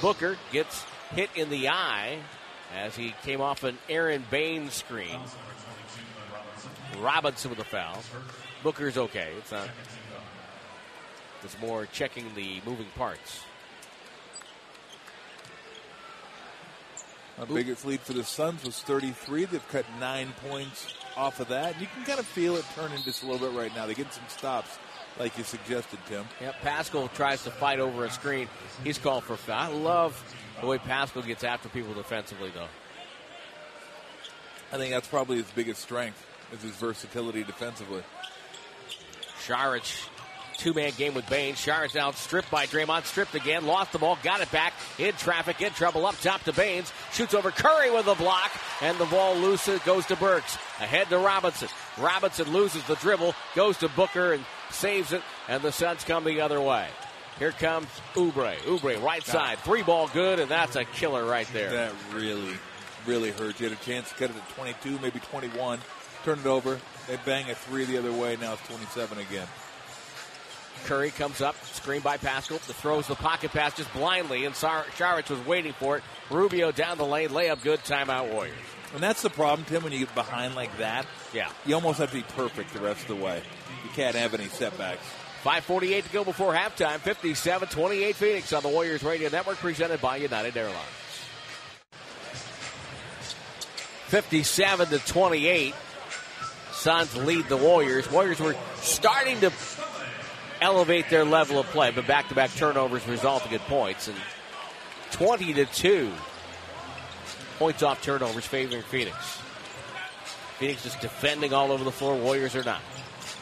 Booker gets... hit in the eye as he came off an Aron Baynes screen. Robinson with a foul. Booker's okay. It's not. It's more checking the moving parts. The biggest lead for the Suns was thirty-three. They've cut nine points off of that. You can kind of feel it turning just a little bit right now. They're getting some stops. Like you suggested, Tim. Yeah, Paschall tries to fight over a screen. He's called for foul. I love the way Paschall gets after people defensively, though. I think that's probably his biggest strength is his versatility defensively. Šarić, two-man game with Baynes. Šarić now stripped by Draymond. Stripped again. Lost the ball. Got it back. In traffic. In trouble. Up top to Baynes. Shoots over Curry with a block. And the ball loose. Goes to Burks. Ahead to Robinson. Robinson loses the dribble. Goes to Booker and saves it, and the Suns come the other way. Here comes Oubre. Oubre, right side. Three ball good, and that's a killer right there. That really, really hurt. You had a chance to cut it at twenty-two, maybe twenty-one. Turn it over. They bang a three the other way. Now it's twenty-seven again. Curry comes up. Screen by Paschall. The throws the pocket pass just blindly, and Šarić was waiting for it. Rubio down the lane. Layup good. Timeout Warriors. And that's the problem, Tim, when you get behind like that. Yeah. You almost have to be perfect the rest of the way. You can't have any setbacks. five forty-eight to go before halftime. fifty-seven twenty-eight Phoenix on the Warriors Radio Network, presented by United Airlines. fifty-seven to twenty-eight. Suns lead the Warriors. Warriors were starting to elevate their level of play, but back-to-back turnovers resulted in points. And twenty to two. Points off turnovers favoring Phoenix. Phoenix is defending all over the floor. Warriors are not.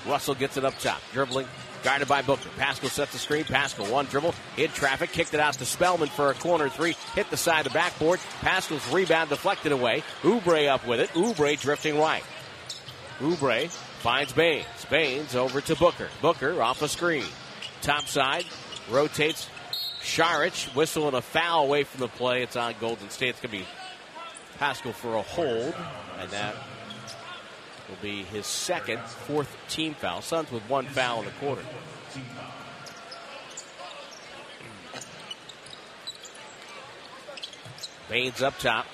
Russell gets it up top. Dribbling. guarded by Booker. Paschall sets the screen. Paschall, one dribble, hit traffic, kicked it out to Spellman for a corner three, hit the side of the backboard. Pascal's rebound deflected away. Oubre up with it. Oubre drifting right. Oubre finds Baynes. Baynes over to Booker. Booker off a screen. Top side, rotates Šarić, whistling a foul away from the play. It's on Golden State. It's going to be Paschall for a hold, and that will be his second, fourth team foul. Suns with one foul in the quarter. Baynes up top.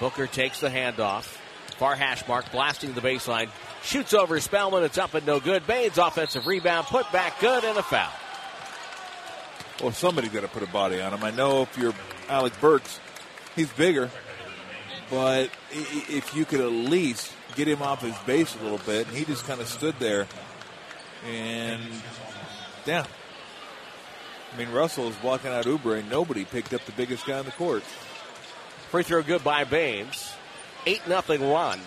Booker takes the handoff. Far hash mark, blasting the baseline. Shoots over Spellman. It's up and no good. Baynes offensive rebound, put back good, and a foul. Well, somebody's got to put a body on him. I know if you're Alec Burks, he's bigger. But if you could at least get him off his base a little bit, and he just kind of stood there and down. I mean, Russell is walking out Oubre, and nobody picked up the biggest guy on the court. Free throw good by Baynes. eight nothing run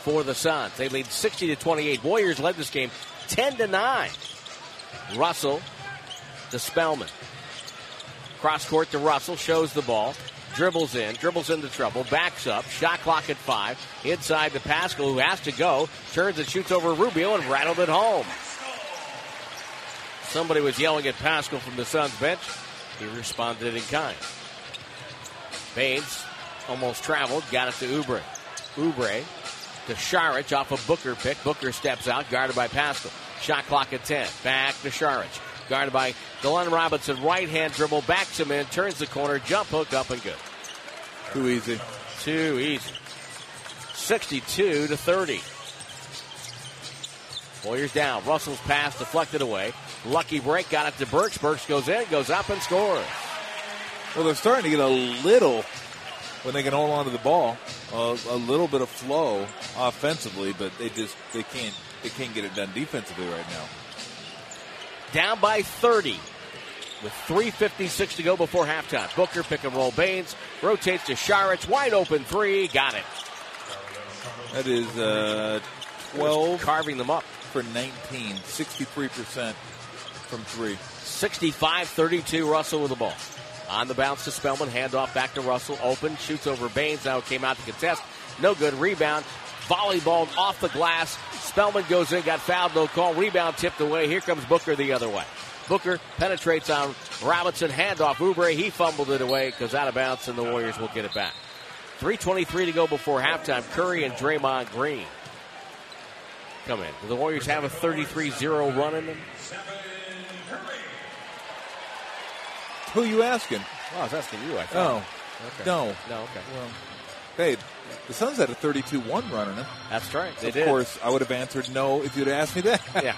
for the Suns. They lead sixty to twenty-eight. Warriors led this game ten to nine. Russell to Spellman. Cross court to Russell, shows the ball. Dribbles in, dribbles into trouble, backs up, shot clock at five. Inside to Paschall, who has to go, turns and shoots over Rubio and rattled it home. Somebody was yelling at Paschall from the Suns bench. He responded in kind. Baynes almost traveled, got it to Oubre. Oubre to Šarić off a Booker pick. Booker steps out, guarded by Paschall. Shot clock at ten, back to Šarić. Guarded by Glenn Robinson, right-hand dribble, backs him in, turns the corner, jump hook up and good. Too easy. Too easy. sixty-two to thirty. Warriors down. Russell's pass deflected away. Lucky break, got it to Burks. Burks goes in, goes up and scores. Well, they're starting to get a little, when they can hold on to the ball, a, a little bit of flow offensively, but they just they can't they can't get it done defensively right now. Down by thirty with three fifty-six to go before halftime. Booker pick and roll. Baynes rotates to Šarić. Wide open three. Got it. That is uh, twelve. Carving them up. For nineteen. sixty-three percent from three. sixty-five thirty-two. Russell with the ball. On the bounce to Spellman. Handoff back to Russell. Open. Shoots over Baynes. Now came out to contest. No good. Rebound. Volleyball off the glass. Spellman goes in, got fouled, no call. Rebound tipped away. Here comes Booker the other way. Booker penetrates on Robinson. Handoff Oubre. He fumbled it away. Goes out of bounds, and the Warriors will get it back. three twenty-three to go before halftime. Curry and Draymond Green come in. Do the Warriors have a thirty-three zero run in them? Who you asking? Oh, I was asking you, I thought. Oh. Okay. No. No, okay. Well, hey, the Suns had a thirty-two one run in it. That's right. They of did. course, I would have answered no if you'd asked me that. Yeah.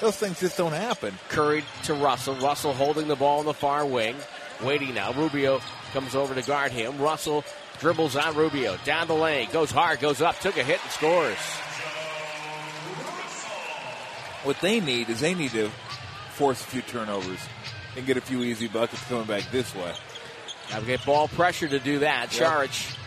Those things just don't happen. Curry to Russell. Russell holding the ball in the far wing. Waiting now. Rubio comes over to guard him. Russell dribbles on Rubio. Down the lane. Goes hard. Goes up. Took a hit and scores. What they need is they need to force a few turnovers and get a few easy buckets coming back this way. Got to get ball pressure to do that. Šarić. Yep.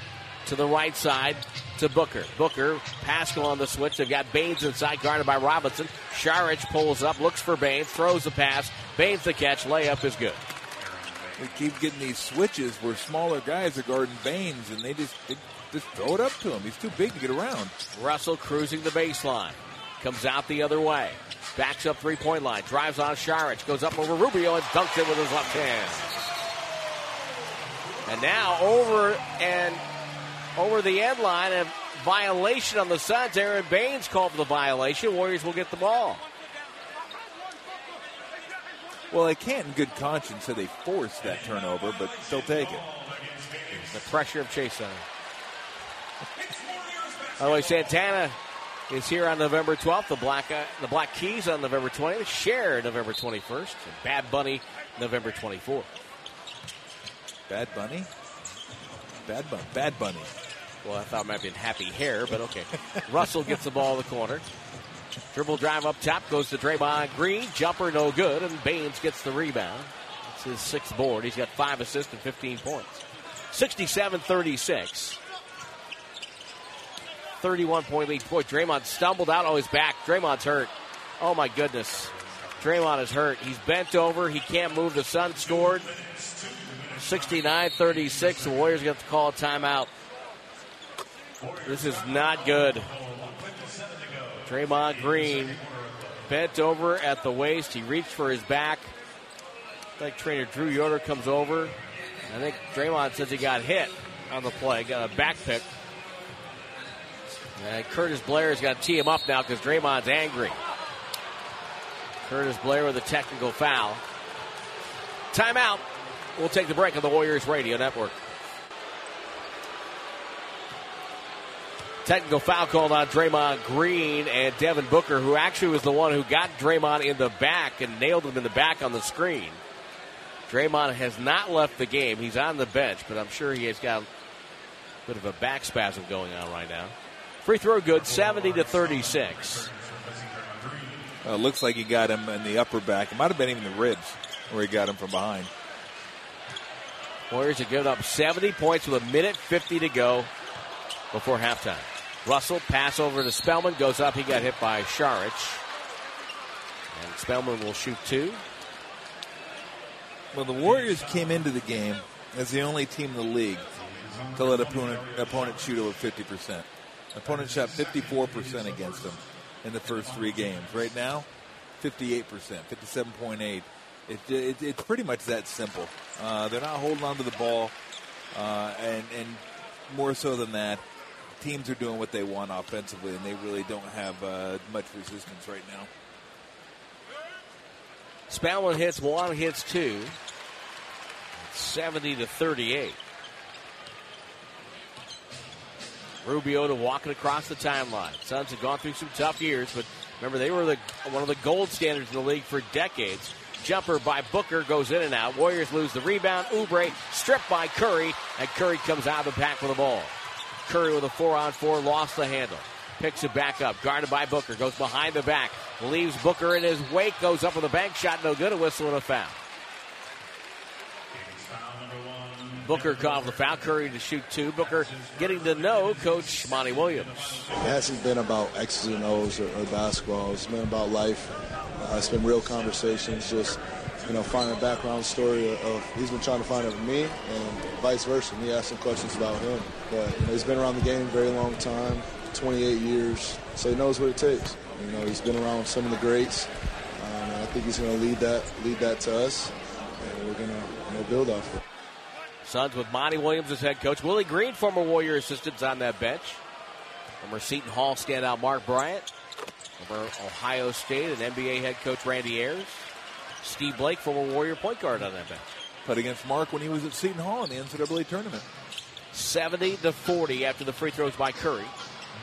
To the right side to Booker. Booker, Paschall on the switch. They've got Baynes inside, guarded by Robinson. Šarić pulls up, looks for Baynes, throws the pass. Baynes the catch, layup is good. We keep getting these switches where smaller guys are guarding Baynes, and they just, they just throw it up to him. He's too big to get around. Russell cruising the baseline. Comes out the other way. Backs up three-point line. Drives on Šarić. Goes up over Rubio and dunks it with his left hand. And now over and... Over the end line, a violation on the Suns. Aron Baynes called for the violation. Warriors will get the ball. Well, they can't in good conscience say they forced that turnover, but they'll take it. The pressure of Chase Center. By the way, Santana is here on November twelfth. The Black uh, the Black Keys on November twentieth. Cher November twenty-first. And Bad Bunny November twenty-fourth. Bad Bunny? Bad Bunny. Bad Bunny. Well, I thought it might be happy hair, but okay. Russell gets the ball in the corner. Dribble drive up top, goes to Draymond Green. Jumper no good, and Baynes gets the rebound. It's his sixth board. He's got five assists and fifteen points. sixty-seven thirty-six. thirty-one point lead. Boy, Draymond stumbled out on his back. Draymond's hurt. Oh, my goodness. Draymond is hurt. He's bent over. He can't move. The Suns scored. sixty-nine thirty-six. The Warriors get to call a timeout. This is not good. Draymond Green bent over at the waist. He reached for his back. I think trainer Drew Yoder comes over. I think Draymond says he got hit on the play. Got a back pick. And Curtis Blair is going to tee him up now because Draymond's angry. Curtis Blair with a technical foul. Timeout. We'll take the break on the Warriors Radio Network. Technical foul called on Draymond Green and Devin Booker, who actually was the one who got Draymond in the back and nailed him in the back on the screen. Draymond has not left the game. He's on the bench, but I'm sure he has got a bit of a back spasm going on right now. Free throw good, seventy to thirty-six. Well, it looks like he got him in the upper back. It might have been even the ribs where he got him from behind. Warriors have given up seventy points with a minute fifty to go before halftime. Russell, pass over to Spellman, goes up. He got hit by Šarić. And Spellman will shoot two. Well, the Warriors came into the game as the only team in the league to let opponent, opponent shoot over fifty percent. Opponent shot fifty-four percent against them in the first three games. Right now, fifty-eight percent, fifty-seven point eight. It, it, it's pretty much that simple. Uh, they're not holding on to the ball, uh, and, and more so than that, teams are doing what they want offensively, and they really don't have uh, much resistance right now. Spallman hits one, hits two. seventy to thirty-eight. Rubio to walk it across the timeline. Suns have gone through some tough years, but remember, they were the, one of the gold standards in the league for decades. Jumper by Booker goes in and out. Warriors lose the rebound. Oubre stripped by Curry, and Curry comes out of the pack with the ball. Curry with a four-on-four, lost the handle. Picks it back up. Guarded by Booker. Goes behind the back. Leaves Booker in his wake. Goes up with a bank shot. No good. A whistle and a foul. Booker called the foul. Curry to shoot two. Booker getting to know Coach Monty Williams. It hasn't been about X's and O's or, or basketball. It's been about life. Uh, it's been real conversations. Just, you know, finding a background story of, of he's been trying to find it for me and vice versa. Me asking questions about him. But, you know, he's been around the game a very long time. twenty-eight years, so he knows what it takes. You know, he's been around some of the greats. Um, I think he's going to lead that lead that to us, and we're going to you know, build off it. Suns with Monty Williams as head coach. Willie Green, former Warrior assistant, on that bench. Former Seton Hall standout Mark Bryant. Former Ohio State and N B A head coach Randy Ayers. Steve Blake, former Warrior point guard, on that bench. Put against Mark when he was at Seton Hall in the N C double A tournament. seventy to forty after the free throws by Curry.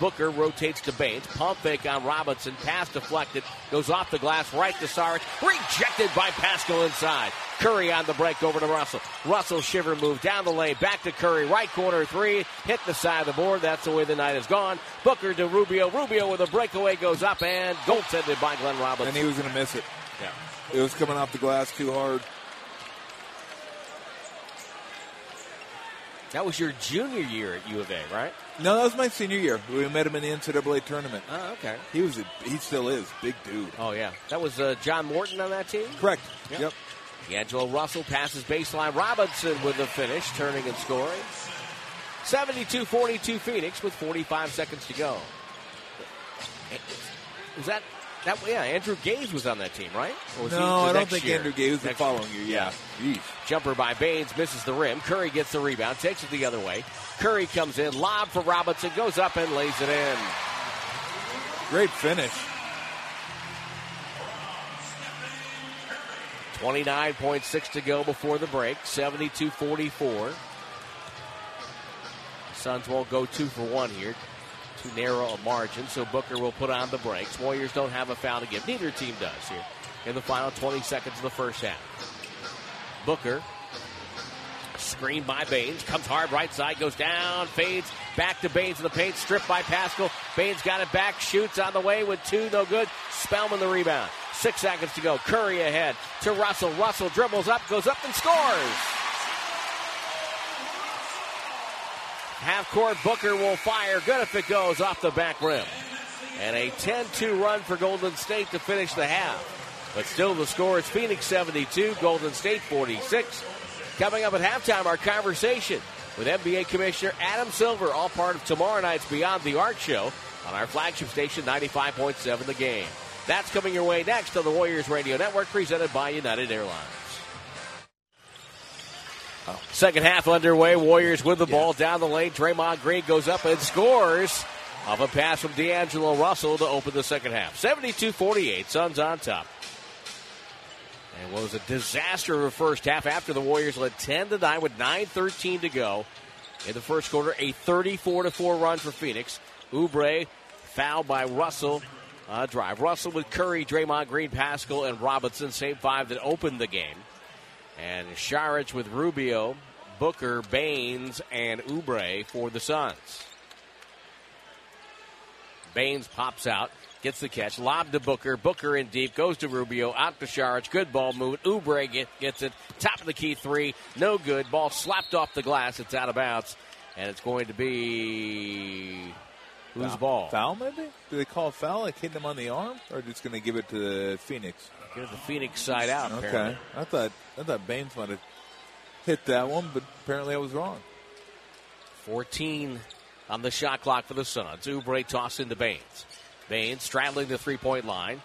Booker rotates to Baynes. Pump fake on Robinson. Pass deflected. Goes off the glass right to Šarić. Rejected by Paschall inside. Curry on the break over to Russell. Russell shiver move down the lane. Back to Curry. Right corner three. Hit the side of the board. That's the way the night is gone. Booker to Rubio. Rubio with a breakaway goes up and goaltended by Glenn Robinson. And he was going to miss it. Yeah. It was coming off the glass too hard. That was your junior year at U of A, right? No, that was my senior year. We met him in the N C double A tournament. Oh, okay. He was a, he still is. Big dude. Oh, yeah. That was uh, John Morton on that team? Correct. Yep. yep. D'Angelo Russell passes baseline. Robinson with the finish, turning and scoring. seventy-two forty-two Phoenix with forty-five seconds to go. Was that, that yeah, Andrew Gaze was on that team, right? Or was no, he I don't think year? Andrew Gaze was the following year. year. Yeah. yeah. Jumper by Baynes, misses the rim. Curry gets the rebound, takes it the other way. Curry comes in, lob for Robinson, goes up and lays it in. Great finish. twenty-nine point six to go before the break, seventy-two forty-four. Suns won't go two for one here. Too narrow a margin, so Booker will put on the brakes. Warriors don't have a foul to give. Neither team does here in the final twenty seconds of the first half. Booker, screened by Baynes, comes hard right side, goes down, fades, back to Baynes in the paint, stripped by Paschall. Baynes got it back, shoots on the way with two, no good. Spellman the rebound. Six seconds to go. Curry ahead to Russell. Russell dribbles up, goes up and scores. half court. Booker will fire. Good if it goes off the back rim. And a ten two run for Golden State to finish the half. But still the score is Phoenix seventy-two, Golden State forty-six. Coming up at halftime, our conversation with N B A Commissioner Adam Silver, all part of tomorrow night's Beyond the Arc show on our flagship station, ninety-five point seven The Game. That's coming your way next on the Warriors Radio Network, presented by United Airlines. Oh. Second half underway. Warriors with the yeah. ball down the lane. Draymond Green goes up and scores off a pass from D'Angelo Russell to open the second half. seventy-two forty-eight, Suns on top. And what was a disaster of a first half after the Warriors led ten to nine with nine thirteen to go in the first quarter. A thirty-four to four run for Phoenix. Oubre fouled by Russell. Uh, drive. Russell with Curry, Draymond Green, Paschall, and Robinson. Same five that opened the game. And Šarić with Rubio, Booker, Baynes, and Oubre for the Suns. Baynes pops out, gets the catch, lob to Booker. Booker in deep, goes to Rubio, out to Šarić. Good ball move. Oubre get, gets it. Top of the key three. No good. Ball slapped off the glass. It's out of bounds. And it's going to be... Whose foul. ball? Foul, maybe? Do they call foul, like hitting him on the arm? Or just going to give it to the Phoenix? Give it the Phoenix side out, apparently. Okay. I thought, I thought Baynes might have hit that one, but apparently I was wrong. fourteen on the shot clock for the Suns. Oubre toss into Baynes. Baynes straddling the three-point line.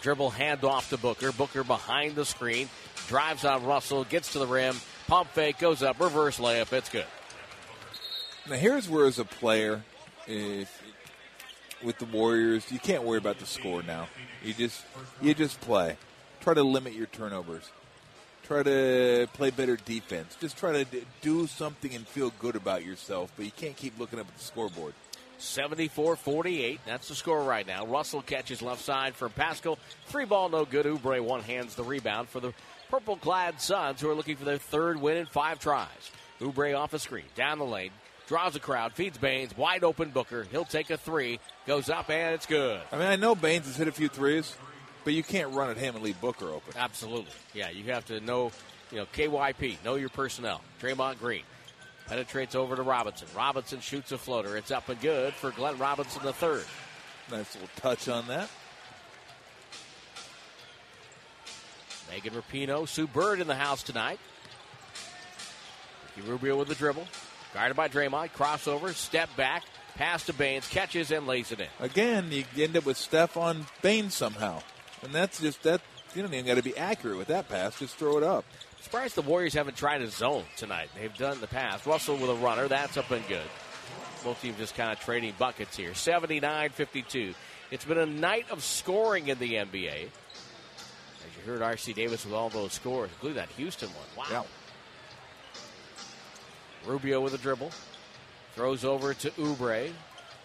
Dribble handoff to Booker. Booker behind the screen. Drives on Russell. Gets to the rim. Pump fake. Goes up. Reverse layup. It's good. Now here's where as a player... If, with the Warriors, you can't worry about the score now. You just you just play. Try to limit your turnovers. Try to play better defense. Just try to do something and feel good about yourself, but you can't keep looking up at the scoreboard. seventy-four forty-eight, that's the score right now. Russell catches left side for Paschall. Three ball, no good. Oubre one-hands the rebound for the purple-clad Suns, who are looking for their third win in five tries. Oubre off a screen, down the lane. Draws a crowd, feeds Baynes, wide open Booker. He'll take a three, goes up, and it's good. I mean, I know Baynes has hit a few threes, but you can't run at him and leave Booker open. Absolutely. Yeah, you have to know, you know, K Y P, know your personnel. Draymond Green penetrates over to Robinson. Robinson shoots a floater. It's up and good for Glenn Robinson the third. Nice little touch on that. Megan Rapinoe, Sue Bird in the house tonight. Ricky Rubio with the dribble. Guarded by Draymond, crossover, step back, pass to Baynes, catches and lays it in. Again, you end up with Steph on Baynes somehow. And that's just that. You don't even got to be accurate with that pass. Just throw it up. I'm surprised the Warriors haven't tried a zone tonight. They've done the pass. Russell with a runner. That's up and good. Both teams just kind of trading buckets here. seventy-nine fifty-two. It's been a night of scoring in the N B A. As you heard R C Davis with all those scores, including that Houston one. Wow. Yeah. Rubio with a dribble. Throws over to Oubre.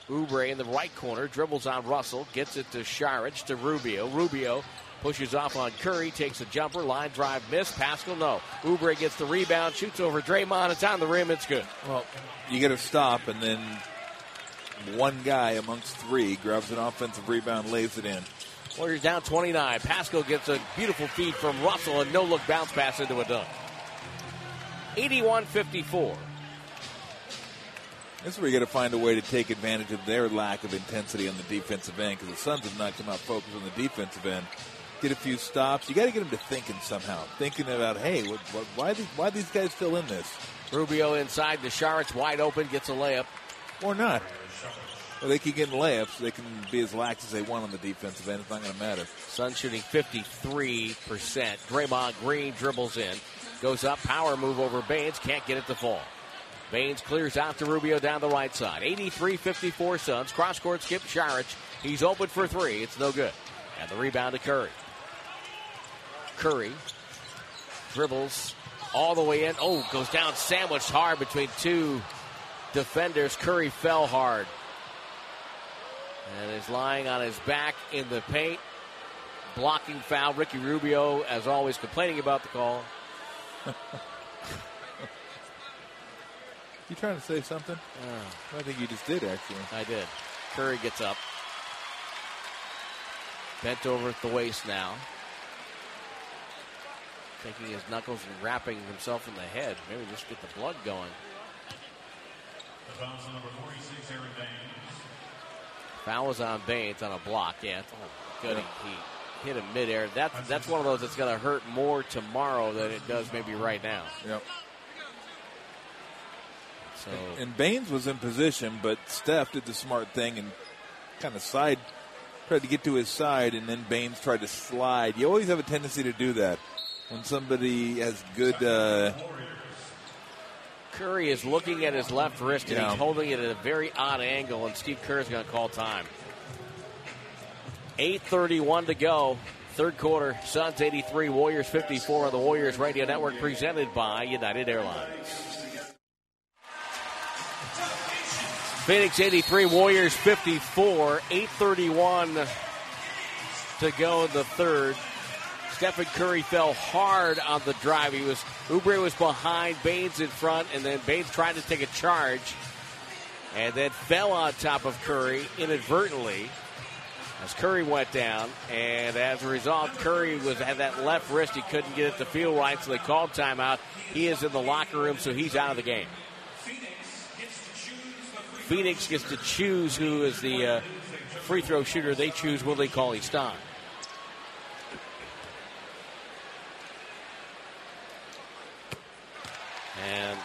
Oubre in the right corner. Dribbles on Russell. Gets it to Šarić, to Rubio. Rubio pushes off on Curry. Takes a jumper. Line drive miss. Paschall, no. Oubre gets the rebound. Shoots over Draymond. It's on the rim. It's good. Well, you got to stop, and then one guy amongst three grabs an offensive rebound, lays it in. Warriors down twenty-nine. Paschall gets a beautiful feed from Russell, and no-look bounce pass into a dunk. eighty-one fifty-four. This is where you got to find a way to take advantage of their lack of intensity on the defensive end, because the Suns have not come out focused on the defensive end. Get a few stops. You got to get them to thinking somehow, thinking about, hey, what, what, why these, why these guys still in this? Rubio inside the Šarić, wide open, gets a layup, or not. Well, they keep getting layups. They can be as lax as they want on the defensive end. It's not going to matter. Suns shooting fifty-three percent. Draymond Green dribbles in. Goes up, power move over Baynes, can't get it to fall. Baynes clears out to Rubio down the right side. eighty-three fifty-four Suns, cross-court skip Šarić. He's open for three, it's no good. And the rebound to Curry. Curry dribbles all the way in. Oh, goes down sandwiched hard between two defenders. Curry fell hard. And is lying on his back in the paint. Blocking foul. Ricky Rubio, as always, complaining about the call. You trying to say something? Uh, I think you just did, actually. I did. Curry gets up. Bent over at the waist now. Taking his knuckles and wrapping himself in the head. Maybe just get the blood going. The foul is on number forty-six, Aron Baynes. Foul was on Baynes on a block. Yeah, it's all good. Yeah. He hit him midair. That's, that's one of those that's going to hurt more tomorrow than it does maybe right now. Yep. So. And, and Baynes was in position, but Steph did the smart thing and kind of side tried to get to his side, and then Baynes tried to slide. You always have a tendency to do that when somebody has good. Uh, Curry is looking at his left wrist, and yeah. he's holding it at a very odd angle, and Steve Kerr is going to call time. eight thirty-one to go, third quarter. Suns eighty-three, Warriors fifty-four on the Warriors Radio Network, presented by United Airlines. Phoenix eighty-three, Warriors fifty-four, eight thirty-one to go in the third. Stephen Curry fell hard on the drive. He was Oubre was behind, Baynes in front, and then Baynes tried to take a charge and then fell on top of Curry inadvertently as Curry went down. And as a result, Curry was had that left wrist. He couldn't get it to feel right, so they called timeout. He is in the locker room, so he's out of the game. Phoenix gets to choose who is the uh, free throw shooter. They choose Willie Cauley-Stein. And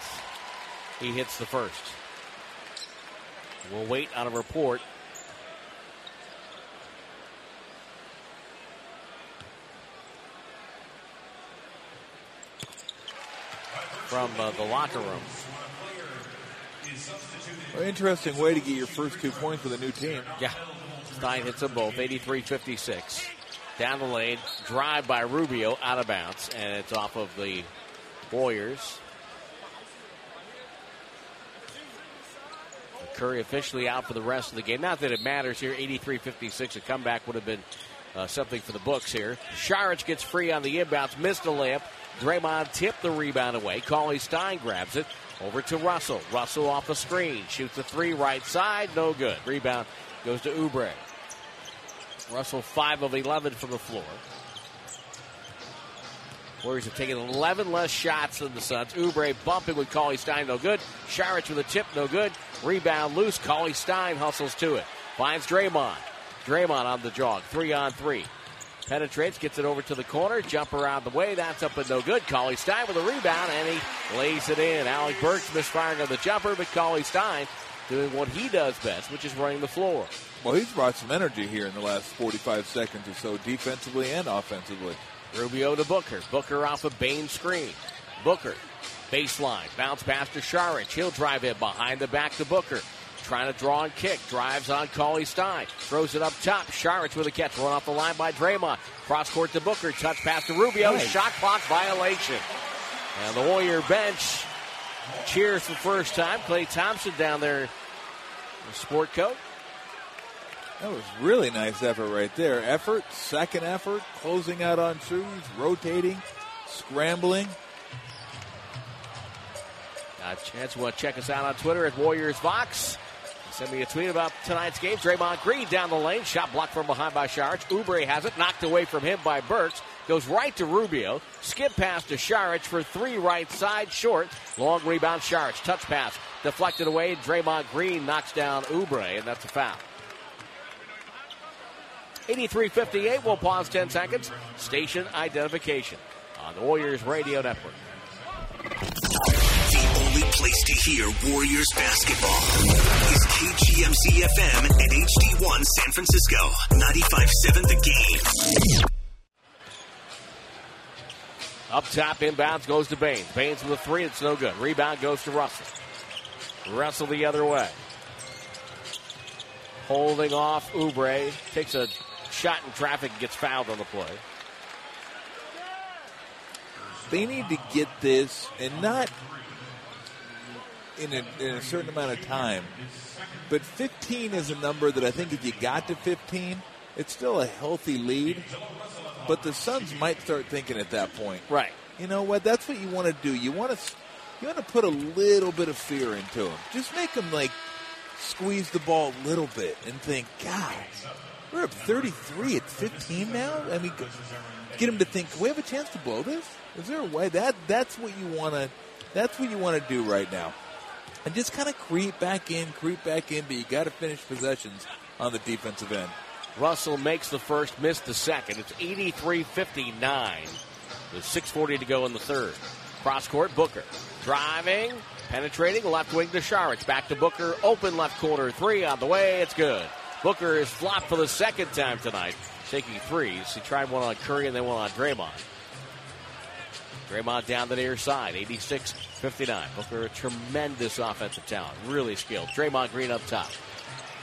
he hits the first. We'll wait on a report. From uh, the locker room. Well, interesting way to get your first two points with a new team. Yeah. Stein hits them both, eighty-three fifty-six. Down the lane, drive by Rubio, out of bounds, and it's off of the Warriors. Curry officially out for the rest of the game. Not that it matters here, eighty-three fifty-six. A comeback would have been uh, something for the books here. Šarić gets free on the inbounds, missed a layup. Draymond tipped the rebound away. Cauley-Stein grabs it. Over to Russell. Russell off the screen. Shoots a three right side. No good. Rebound goes to Oubre. Russell five of eleven from the floor. Warriors have taken eleven less shots than the Suns. Oubre bumping with Cauley-Stein. No good. Šarić with a tip. No good. Rebound loose. Cauley-Stein hustles to it. Finds Draymond. Draymond on the jog. Three on three. Penetrates, gets it over to the corner, jump around the way, that's up and no good. Cauley-Stein with a rebound, and he lays it in. Alec Burks misfiring on the jumper, but Cauley-Stein doing what he does best, which is running the floor. Well, he's brought some energy here in the last forty-five seconds or so, defensively and offensively. Rubio to Booker. Booker off a Baynes screen. Booker, baseline, bounce pass to Šarić. He'll drive in behind the back to Booker. Trying to draw and kick. Drives on Cauley-Stein. Throws it up top. Šarić with a catch. Run off the line by Draymond. Cross court to Booker. Touch pass to Rubio. Nice. Shot clock violation. And the Warrior bench cheers for the first time. Klay Thompson down there in the sport coat. That was really nice effort right there. Effort, second effort, closing out on shoes, rotating, scrambling. A chance to check us out on Twitter at WarriorsVox. Send me a tweet about tonight's game. Draymond Green down the lane. Shot blocked from behind by Šarić. Oubre has it. Knocked away from him by Burks. Goes right to Rubio. Skip pass to Šarić for three right side. Short. Long rebound Šarić. Touch pass. Deflected away. Draymond Green knocks down Oubre. And that's a foul. eighty-three fifty-eight. We'll pause ten seconds. Station identification on the Warriors Radio Network. Place to hear Warriors basketball is K G M C F M and H D one San Francisco, ninety-five point seven The Game. Up top, inbounds goes to Baynes. Baynes with a three, it's no good. Rebound goes to Russell. Russell the other way. Holding off Oubre. Takes a shot in traffic and gets fouled on the play. They need to get this and not... In a, in a certain amount of time. But fifteen is a number that I think if you got to fifteen, it's still a healthy lead. But the Suns might start thinking at that point. Right. You know what? That's what you want to do. You want to you want to put a little bit of fear into them. Just make them, like, squeeze the ball a little bit and think, God, we're up thirty-three at fifteen now? I mean, get them to think, we have a chance to blow this? Is there a way? That That's what you want to, that's what you want to do right now. and just kind of creep back in, creep back in, but you got to finish possessions on the defensive end. Russell makes the first, missed the second. It's eighty-three fifty-nine with six forty to go in the third. Cross court, Booker. Driving, penetrating, left wing to Šarić. Back to Booker, open left corner, three on the way, it's good. Booker is flopped for the second time tonight, taking threes. He tried one on Curry and then one on Draymond. Draymond down the near side, eighty-six fifty-nine. Booker, a tremendous offensive talent, really skilled. Draymond Green up top.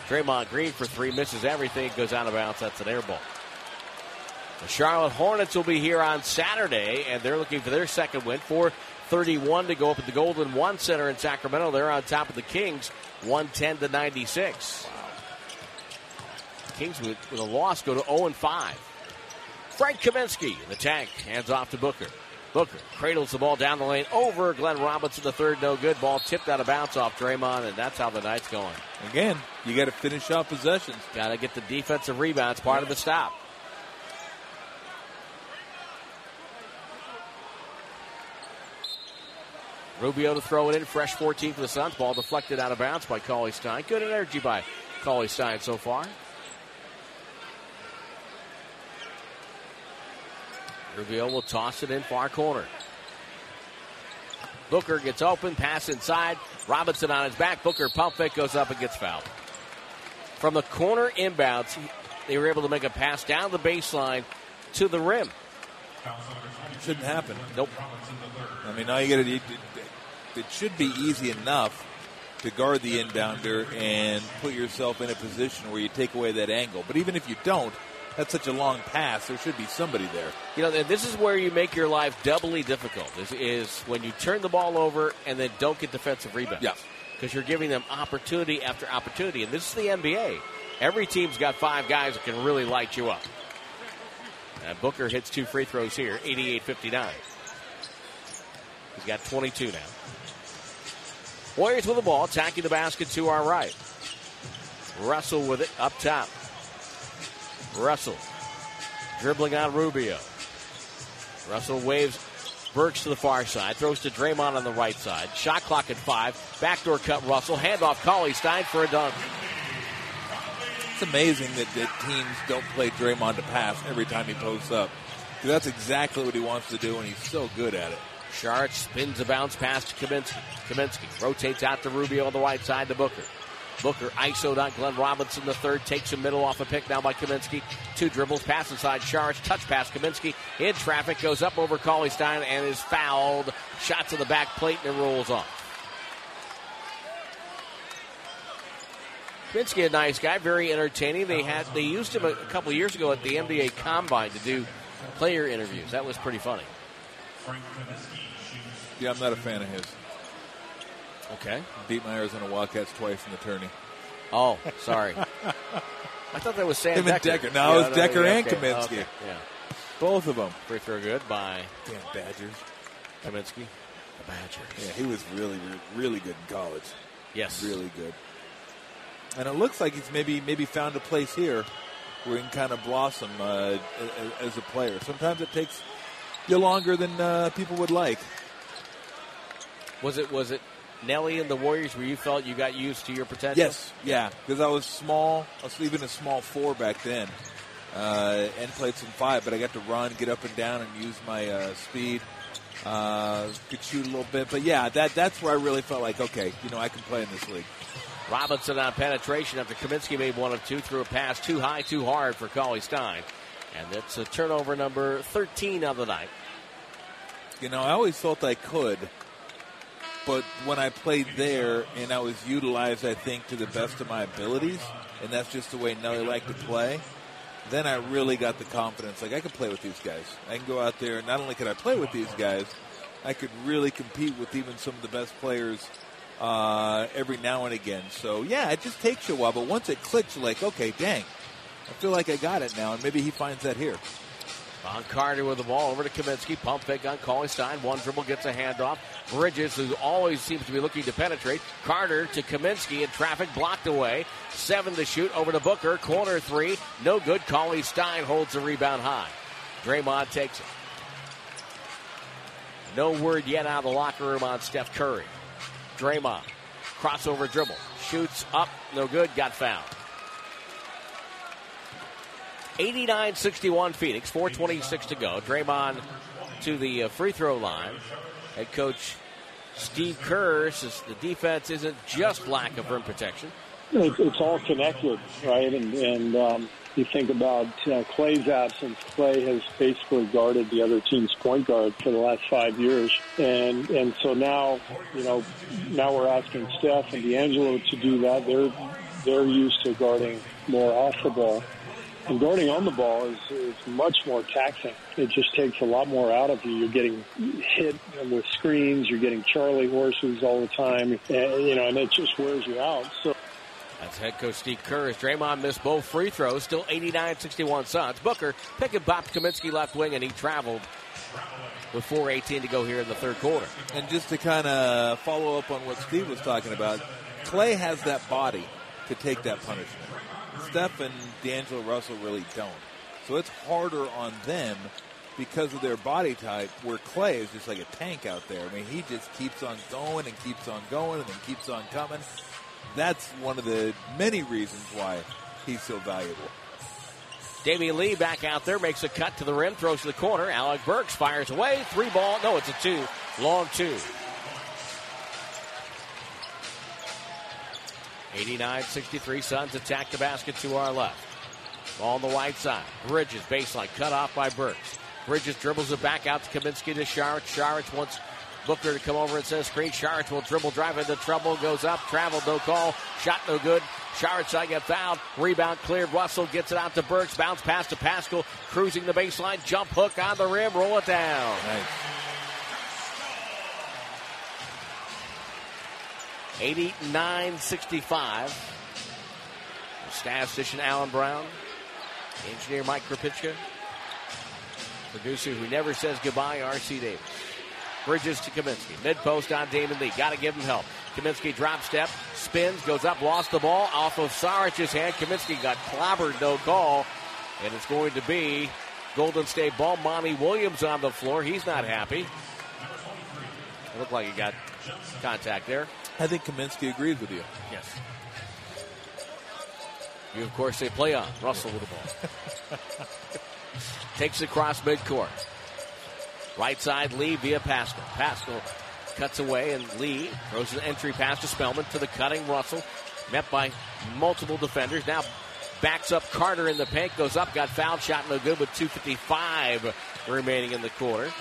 Draymond Green for three, misses everything, goes out of bounds. That's an air ball. The Charlotte Hornets will be here on Saturday, and they're looking for their second win. four thirty-one to go up at the Golden One Center in Sacramento. They're on top of the Kings, one ten to ninety-six. Wow. Kings with, with a loss go to oh and five. Frank Kaminsky in the tank, hands off to Booker. Booker cradles the ball down the lane over Glenn Robinson, the third, no good. Ball tipped out of bounds off Draymond, and that's how the night's going. Again, you got to finish off possessions. Got to get the defensive rebounds, part of the stop. Rubio to throw it in, fresh fourteen for the Suns. Ball deflected out of bounds by Cauley-Stein. Good energy by Cauley-Stein so far. Rubio will toss it in far corner. Booker gets open, pass inside. Robinson on his back. Booker pump fake, goes up and gets fouled. From the corner inbounds, they were able to make a pass down the baseline to the rim. Shouldn't happen. Nope. I mean, now you got to. It should be easy enough to guard the inbounder and put yourself in a position where you take away that angle. But even if you don't, that's such a long pass. There should be somebody there. You know, this is where you make your life doubly difficult, is, is when you turn the ball over and then don't get defensive rebounds. Yeah. Because you're giving them opportunity after opportunity. And this is the N B A. Every team's got five guys that can really light you up. And Booker hits two free throws here, eighty-eight fifty-nine. He's got twenty-two now. Warriors with the ball, attacking the basket to our right. Russell with it up top. Russell dribbling on Rubio. Russell waves Burks to the far side, throws to Draymond on the right side. Shot clock at five. Backdoor cut Russell. Handoff Cauley-Stein for a dunk. It's amazing that, that teams don't play Draymond to pass every time he posts up. That's exactly what he wants to do, and he's so good at it. Šarić spins a bounce pass to Kaminsky. Kaminsky rotates out to Rubio on the right side to Booker. Booker isoed on Glenn Robinson the third, takes a middle off a pick now by Kaminsky. Two dribbles, pass inside Šarić, touch pass Kaminsky. In traffic, goes up over Cauley-Stein and is fouled. Shot to the back plate and it rolls off. Kaminsky, a nice guy, very entertaining. They had they used him a couple years ago at the N B A Combine to do player interviews. That was pretty funny. Yeah, I'm not a fan of his. Okay. Beat my Arizona Wildcats twice in the tourney. Oh, sorry. I thought that was Sam Him Decker. Decker. No, yeah, it was no, Decker yeah, and okay. Kaminsky. Okay. Yeah. Both of them. Free throw good by Damn Badgers. Kaminsky. The Badgers. Yeah, he was really, really good in college. Yes. Really good. And it looks like he's maybe maybe found a place here where he can kind of blossom uh, as a player. Sometimes it takes you longer than uh, people would like. Was it was it Nelly and the Warriors where you felt you got used to your potential? Yes, yeah, because I was small. I was even a small four back then uh, and played some five, but I got to run, get up and down, and use my uh, speed. Uh, could shoot a little bit. But, yeah, that that's where I really felt like, okay, you know, I can play in this league. Robinson on penetration after Kaminsky made one of two, threw a pass too high, too hard for Cauley-Stein. And that's a turnover number thirteen of the night. You know, I always felt I could. But when I played there and I was utilized, I think, to the best of my abilities, and that's just the way Nelly liked to play, then I really got the confidence. Like, I can play with these guys. I can go out there, and not only could I play with these guys, I could really compete with even some of the best players uh, every now and again. So, yeah, it just takes you a while. But once it clicks, you're like, okay, dang, I feel like I got it now, and maybe he finds that here. Von Carter with the ball over to Kaminsky. Pump fake on Cauley-Stein. One dribble, gets a handoff. Bridges, who always seems to be looking to penetrate. Carter to Kaminsky in traffic, blocked away. Seven to shoot, over to Booker. Corner three, no good. Cauley-Stein holds the rebound high. Draymond takes it. No word yet out of the locker room on Steph Curry. Draymond Crossover dribble. Shoots up. No good. Got fouled. eighty-nine sixty-one Phoenix. four twenty-six to go. Draymond to the free throw line. Head coach Steve Kerr says the defense isn't just lack of rim protection. It's, it's all connected, right? And, and um, you think about uh, Clay's absence. Clay has basically guarded the other team's point guard for the last five years. And and so now, you know, now we're asking Steph and D'Angelo to do that. They're, they're used to guarding more off the ball. And guarding on the ball is, is much more taxing. It just takes a lot more out of you. You're getting hit with screens. You're getting Charlie horses all the time. And, you know, and it just wears you out. So. That's head coach Steve Kerr. Draymond missed both free throws. Still eighty-nine sixty-one Suns. Booker pick and pop Kaminsky left wing, and he traveled with four eighteen to go here in the third quarter. And just to kind of follow up on what Steve was talking about, Clay has that body to take that punishment. Steph and D'Angelo Russell really don't. So it's harder on them because of their body type, where Clay is just like a tank out there. I mean, he just keeps on going and keeps on going and then keeps on coming. That's one of the many reasons why he's so valuable. Damion Lee back out there, makes a cut to the rim, throws to the corner. Alec Burks fires away. Three ball. No, it's a two. Long two. eighty-nine sixty-three Suns attack the basket to our left. Ball on the right side. Bridges baseline cut off by Burks. Bridges dribbles it back out to Kaminsky to Šarić. Šarić wants Booker to come over and set a screen. Šarić will dribble drive into trouble. Goes up. Traveled. No call. Shot no good. Šarić I get fouled. Rebound cleared. Russell gets it out to Burks. Bounce pass to Paschall. Cruising the baseline. Jump hook on the rim. Roll it down. Nice. eighty-nine sixty-five. Staff station Alan Brown. Engineer Mike Krapicka. Producer who never says goodbye, R C Davis. Bridges to Kaminsky. Mid-post on Damion Lee. Got to give him help. Kaminsky drop step. Spins. Goes up. Lost the ball. Off of Saric's hand. Kaminsky got clobbered. No call. And it's going to be Golden State ball. Monty Williams on the floor. He's not happy. It looked like he got contact there. I think Kaminsky agrees with you. Yes. You, of course, say play on. Russell with the ball. Takes it across midcourt. Right side, Lee via Paschall. Paschall cuts away, and Lee throws an entry pass to Spellman to the cutting Russell. Met by multiple defenders. Now backs up Carter in the paint. Goes up, got fouled, shot no good with two fifty-five remaining in the quarter.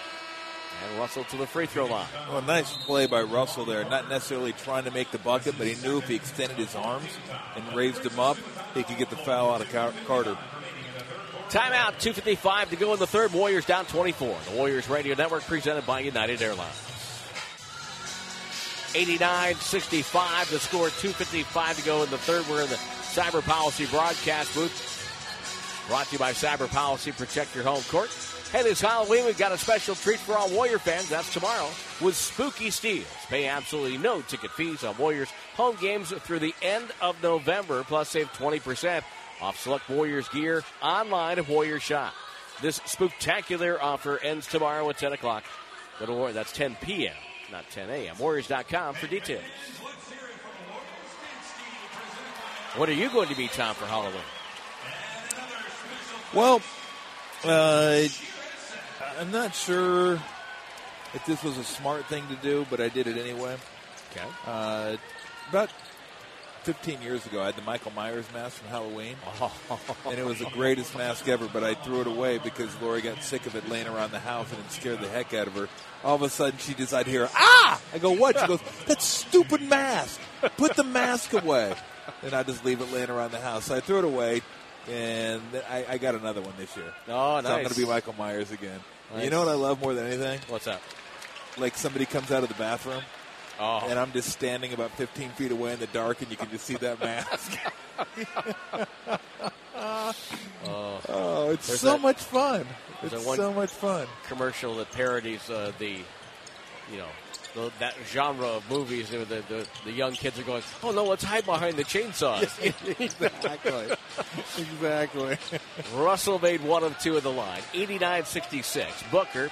And Russell to the free throw line. Well, nice play by Russell there. Not necessarily trying to make the bucket, but he knew if he extended his arms and raised them up, he could get the foul out of Carter. Timeout, two fifty-five to go in the third. Warriors down twenty-four. The Warriors Radio Network presented by United Airlines. eighty-nine sixty-five the score, two fifty-five to go in the third. We're in the Cyber Policy broadcast booth. Brought to you by Cyber Policy. Protect your home court. Hey, this Halloween, we've got a special treat for all Warrior fans. That's tomorrow with Spooky Steals. Pay absolutely no ticket fees on Warriors home games through the end of November. Plus, save twenty percent off select Warriors gear online at Warrior Shop. This spooktacular offer ends tomorrow at ten o'clock. Go to Warrior. That's ten p.m., not ten a.m. Warriors dot com for details. What are you going to be, Tom, for Halloween? Well, uh... I'm not sure if this was a smart thing to do, but I did it anyway. Okay. Uh, about fifteen years ago, I had the Michael Myers mask from Halloween. Oh. And it was the greatest mask ever, but I threw it away because Lori got sick of it laying around the house, and it scared the heck out of her. All of a sudden, she decided to hear, ah! I go, what? She goes, that stupid mask. Put the mask away. And I just leave it laying around the house. So I threw it away, and I, I got another one this year. Oh, nice. So I'm going to be Michael Myers again. Nice. You know what I love more than anything? What's that? Like somebody comes out of the bathroom, oh. and I'm just standing about fifteen feet away in the dark, and you can just see that mask. oh. oh, it's there's so that, much fun. It's so much fun. Commercial that parodies uh, the, you know, the, that genre of movies. The, the, the young kids are going, oh, no, let's hide behind the chainsaws. Exactly. Exactly. Russell made one of two of the line. eighty-nine sixty-six. Booker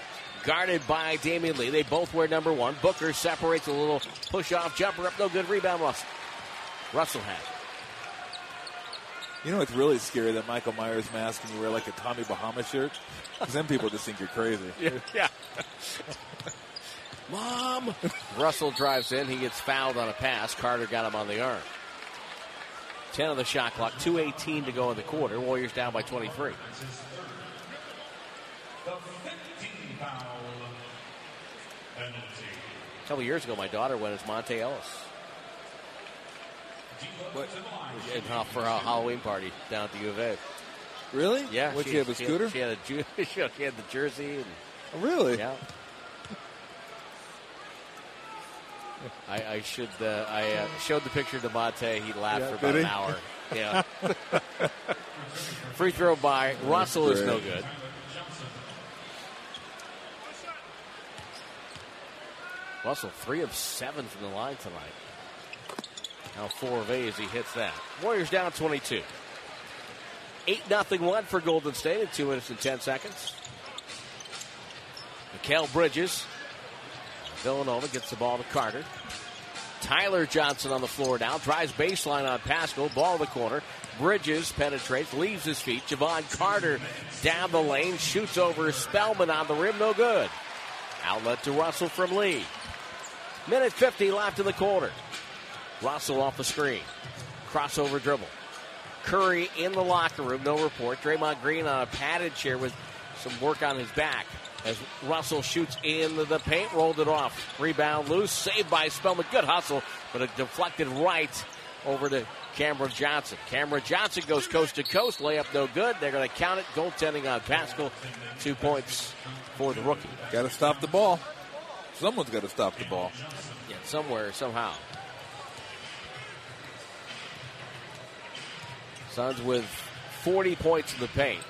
guarded by Damion Lee. They both wear number one. Booker separates a little push-off jumper up. No good. Rebound, Russell. Russell has it. You know what's really scary? That Michael Myers mask and you wear like a Tommy Bahama shirt. Because then people just think you're crazy. Yeah. yeah. Mom! Russell drives in. He gets fouled on a pass. Carter got him on the arm. ten on the shot clock. two eighteen to go in the quarter. Warriors down by twenty-three. A couple years ago, my daughter went as Monte Ellis. What? For a Halloween party down at the U of A. Really? Yeah. What, she have a scooter? She had, she, had a, she had the jersey. And, oh, really? Yeah. I, I should. Uh, I uh, showed the picture to Monte. He laughed yeah, for about he? an hour. Yeah. Free throw by That's Russell great. is no good. Russell, three of seven from the line tonight. Now four of eight as he hits that. Warriors down twenty-two. eight nothing one for Golden State in two minutes and ten seconds. Mikal Bridges. Villanova gets the ball to Carter. Tyler Johnson on the floor now. Drives baseline on Paschall. Ball in the corner. Bridges penetrates. Leaves his feet. Javon Carter down the lane. Shoots over Spellman on the rim. No good. Outlet to Russell from Lee. Minute fifty left in the quarter. Russell off the screen. Crossover dribble. Curry in the locker room. No report. Draymond Green on a padded chair with some work on his back. As Russell shoots in the paint, rolled it off. Rebound loose, saved by Spellman. Good hustle, but it deflected right over to Cameron Johnson. Cameron Johnson goes coast to coast. Layup no good. They're going to count it. Goaltending on Paschall. Two points for the rookie. Got to stop the ball. Someone's got to stop the ball. Yeah, somewhere, somehow. Suns with forty points in the paint.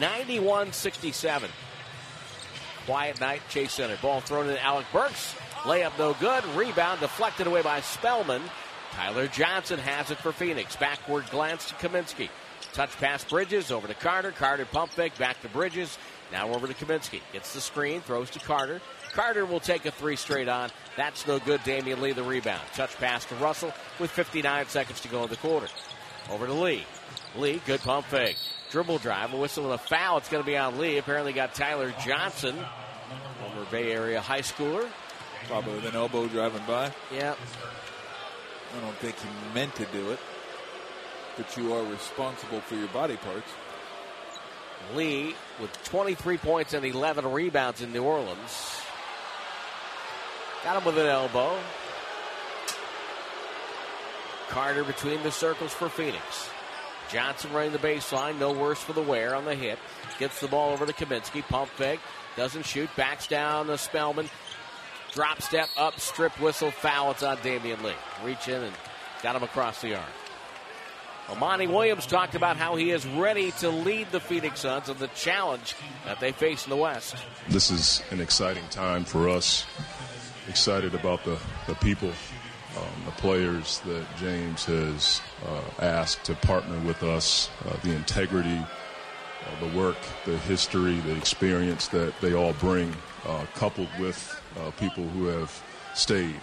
ninety-one sixty-seven. Quiet night, Chase Center. Ball thrown in Alec Burks. Layup no good. Rebound deflected away by Spellman. Tyler Johnson has it for Phoenix. Backward glance to Kaminsky. Touch pass Bridges over to Carter. Carter pump fake back to Bridges. Now over to Kaminsky. Gets the screen. Throws to Carter. Carter will take a three straight on. That's no good. Damion Lee the rebound. Touch pass to Russell with fifty-nine seconds to go in the quarter. Over to Lee. Lee, good pump fake. Dribble drive, a whistle and a foul. It's going to be on Lee. Apparently got Tyler Johnson, former Bay Area high schooler. Probably with an elbow driving by. Yeah. I don't think he meant to do it, but you are responsible for your body parts. Lee with twenty-three points and eleven rebounds in New Orleans. Got him with an elbow. Carter between the circles for Phoenix. Johnson running the baseline, no worse for the wear on the hip. Gets the ball over to Kaminsky, pump fake, doesn't shoot, backs down to Spellman. Drop step up, strip whistle, foul, it's on Damion Lee. Reach in and got him across the arm. Well, Monty Williams talked about how he is ready to lead the Phoenix Suns and the challenge that they face in the West. This is an exciting time for us. Excited about the, the people. Um, the players that James has uh, asked to partner with us, uh, the integrity, uh, the work, the history, the experience that they all bring, uh, coupled with uh, people who have stayed.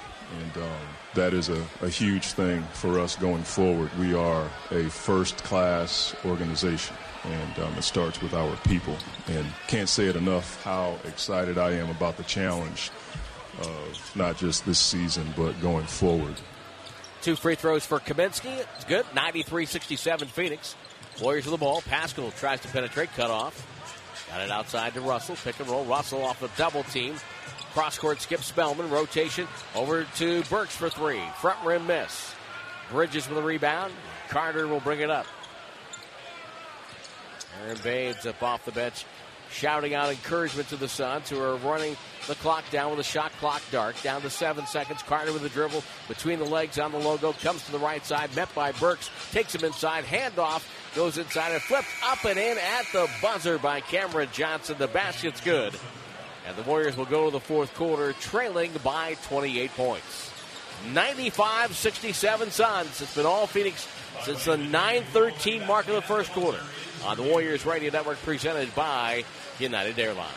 And um, that is a, a huge thing for us going forward. We are a first-class organization, and um, it starts with our people. And can't say it enough how excited I am about the challenge of not just this season, but going forward. Two free throws for Kaminsky. It's good. ninety-three sixty-seven Phoenix. Warriors with the ball. Paschall tries to penetrate. Cut off. Got it outside to Russell. Pick and roll. Russell off the double team. Cross-court skip Spellman. Rotation over to Burks for three. Front rim miss. Bridges with a rebound. Carter will bring it up. Aron Baynes up off the bench, shouting out encouragement to the Suns, who are running the clock down with a shot clock dark. Down to seven seconds. Carter with the dribble between the legs on the logo. Comes to the right side. Met by Burks. Takes him inside. Handoff. Goes inside and flipped up and in at the buzzer by Cameron Johnson. The basket's good. And the Warriors will go to the fourth quarter trailing by twenty-eight points. ninety-five sixty-seven Suns. It's been all Phoenix since the nine thirteen mark of the first quarter. On the Warriors Radio Network presented by United Airlines.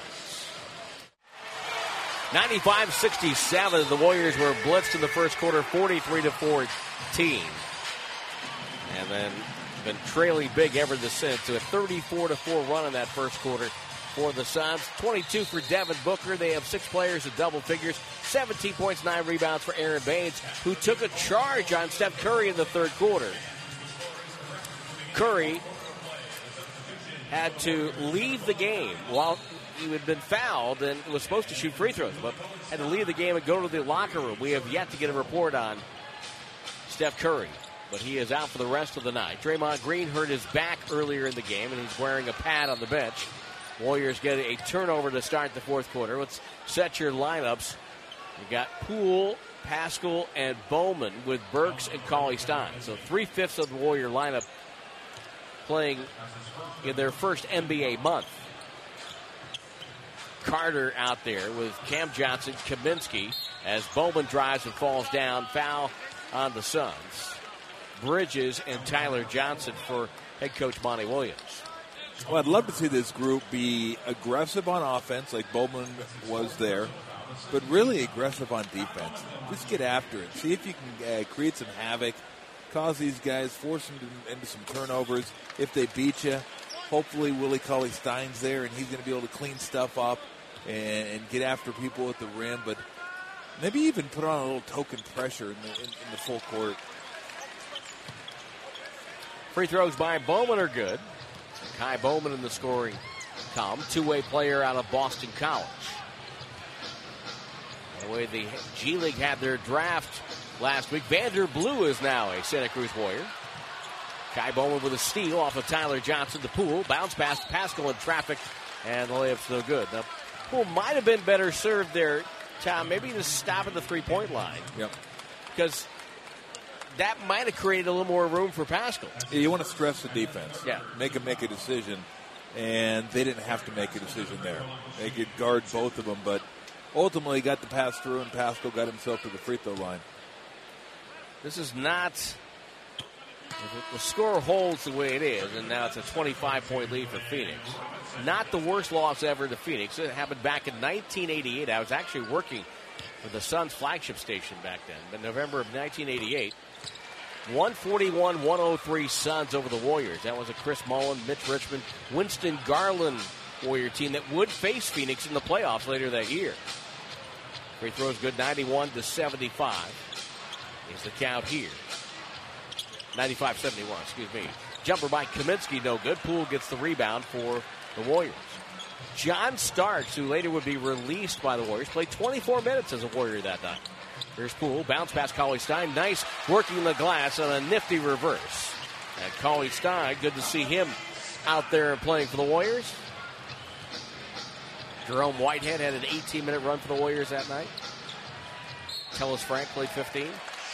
ninety-five sixty-seven, the Warriors were blitzed in the first quarter, forty-three to fourteen. And then been trailing big ever since to a thirty-four to four run in that first quarter for the Suns. twenty-two for Devin Booker. They have six players at double figures. seventeen points, nine rebounds for Aron Baynes, who took a charge on Steph Curry in the third quarter. Curry had to leave the game while he had been fouled and was supposed to shoot free throws, but had to leave the game and go to the locker room. We have yet to get a report on Steph Curry, but he is out for the rest of the night. Draymond Green hurt his back earlier in the game, and he's wearing a pad on the bench. Warriors get a turnover to start the fourth quarter. Let's set your lineups. You got Poole, Paschall, and Bowman with Burks and Cauley-Stein. So three-fifths of the Warrior lineup playing in their first N B A month. Carter out there with Cam Johnson, Kaminsky, as Bowman drives and falls down. Foul on the Suns. Bridges and Tyler Johnson for head coach Monty Williams. Well, I'd love to see this group be aggressive on offense like Bowman was there, but really aggressive on defense. Just get after it. See if you can uh, create some havoc, cause these guys, force them to, into some turnovers. If they beat you, hopefully Willie Cauley-Stein's there, and he's going to be able to clean stuff up and, and get after people at the rim, but maybe even put on a little token pressure in the, in, in the full court. Free throws by Bowman are good. Ky Bowman in the scoring column. Two-way player out of Boston College. The way the G League had their draft last week, Vanderblew is now a Santa Cruz Warrior. Ky Bowman with a steal off of Tyler Johnson to Poole. Bounce pass to Paschall in traffic, and the layup's no good. Now, Poole might have been better served there, Tom. Maybe just stop at the three-point line. Yep. Because that might have created a little more room for Paschall. You want to stress the defense. Yeah. Make them make a decision, and they didn't have to make a decision there. They could guard both of them, but ultimately got the pass through, and Paschall got himself to the free throw line. This is not – the score holds the way it is, and now it's a twenty-five point lead for Phoenix. Not the worst loss ever to Phoenix. It happened back in nineteen eighty-eight. I was actually working for the Suns flagship station back then, in November of nineteen eighty-eight. one forty-one one oh three Suns over the Warriors. That was a Chris Mullin, Mitch Richmond, Winston Garland Warrior team that would face Phoenix in the playoffs later that year. Free throws good, ninety-one to seventy-five is the count here. ninety-five seventy-one, excuse me. Jumper by Kaminsky, no good. Poole gets the rebound for the Warriors. John Starks, who later would be released by the Warriors, played twenty-four minutes as a Warrior that night. Here's Poole, bounce pass Cauley-Stein, nice working the glass on a nifty reverse. And Cauley-Stein, good to see him out there playing for the Warriors. Jerome Whitehead had an eighteen minute run for the Warriors that night. Tellus Frank played fifteen.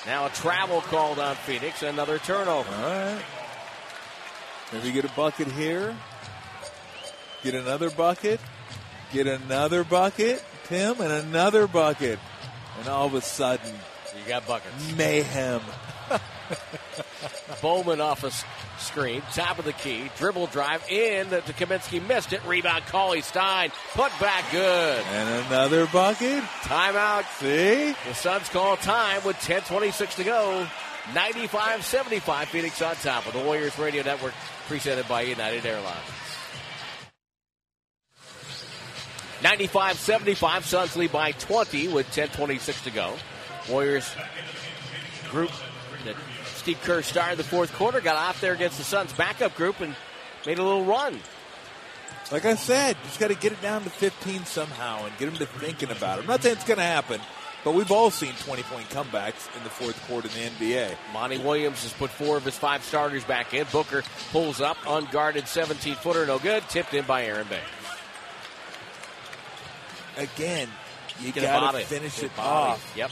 Now a travel called on Phoenix, another turnover. All right. Maybe get a bucket here. Get another bucket. Get another bucket, Tim, and another bucket. And all of a sudden, you got buckets. Mayhem. Bowman off a screen, top of the key, dribble drive in. The Kaminsky missed it. Rebound, Cauley-Stein. Put back good. And another bucket. Timeout. See? The Suns call time with ten twenty-six to go. ninety-five seventy-five, Phoenix on top of the Warriors Radio Network, presented by United Airlines. ninety-five seventy-five, Suns lead by twenty with ten twenty-six to go. Warriors group that Steve Kerr started the fourth quarter, got out there against the Suns backup group and made a little run. Like I said, just got to get it down to fifteen somehow and get them to thinking about it. I'm not saying it's going to happen, but we've all seen twenty-point comebacks in the fourth quarter in the N B A. Monty Williams has put four of his five starters back in. Booker pulls up, unguarded seventeen-footer, no good, tipped in by Aron Baynes. Again, you got to finish it off. Yep.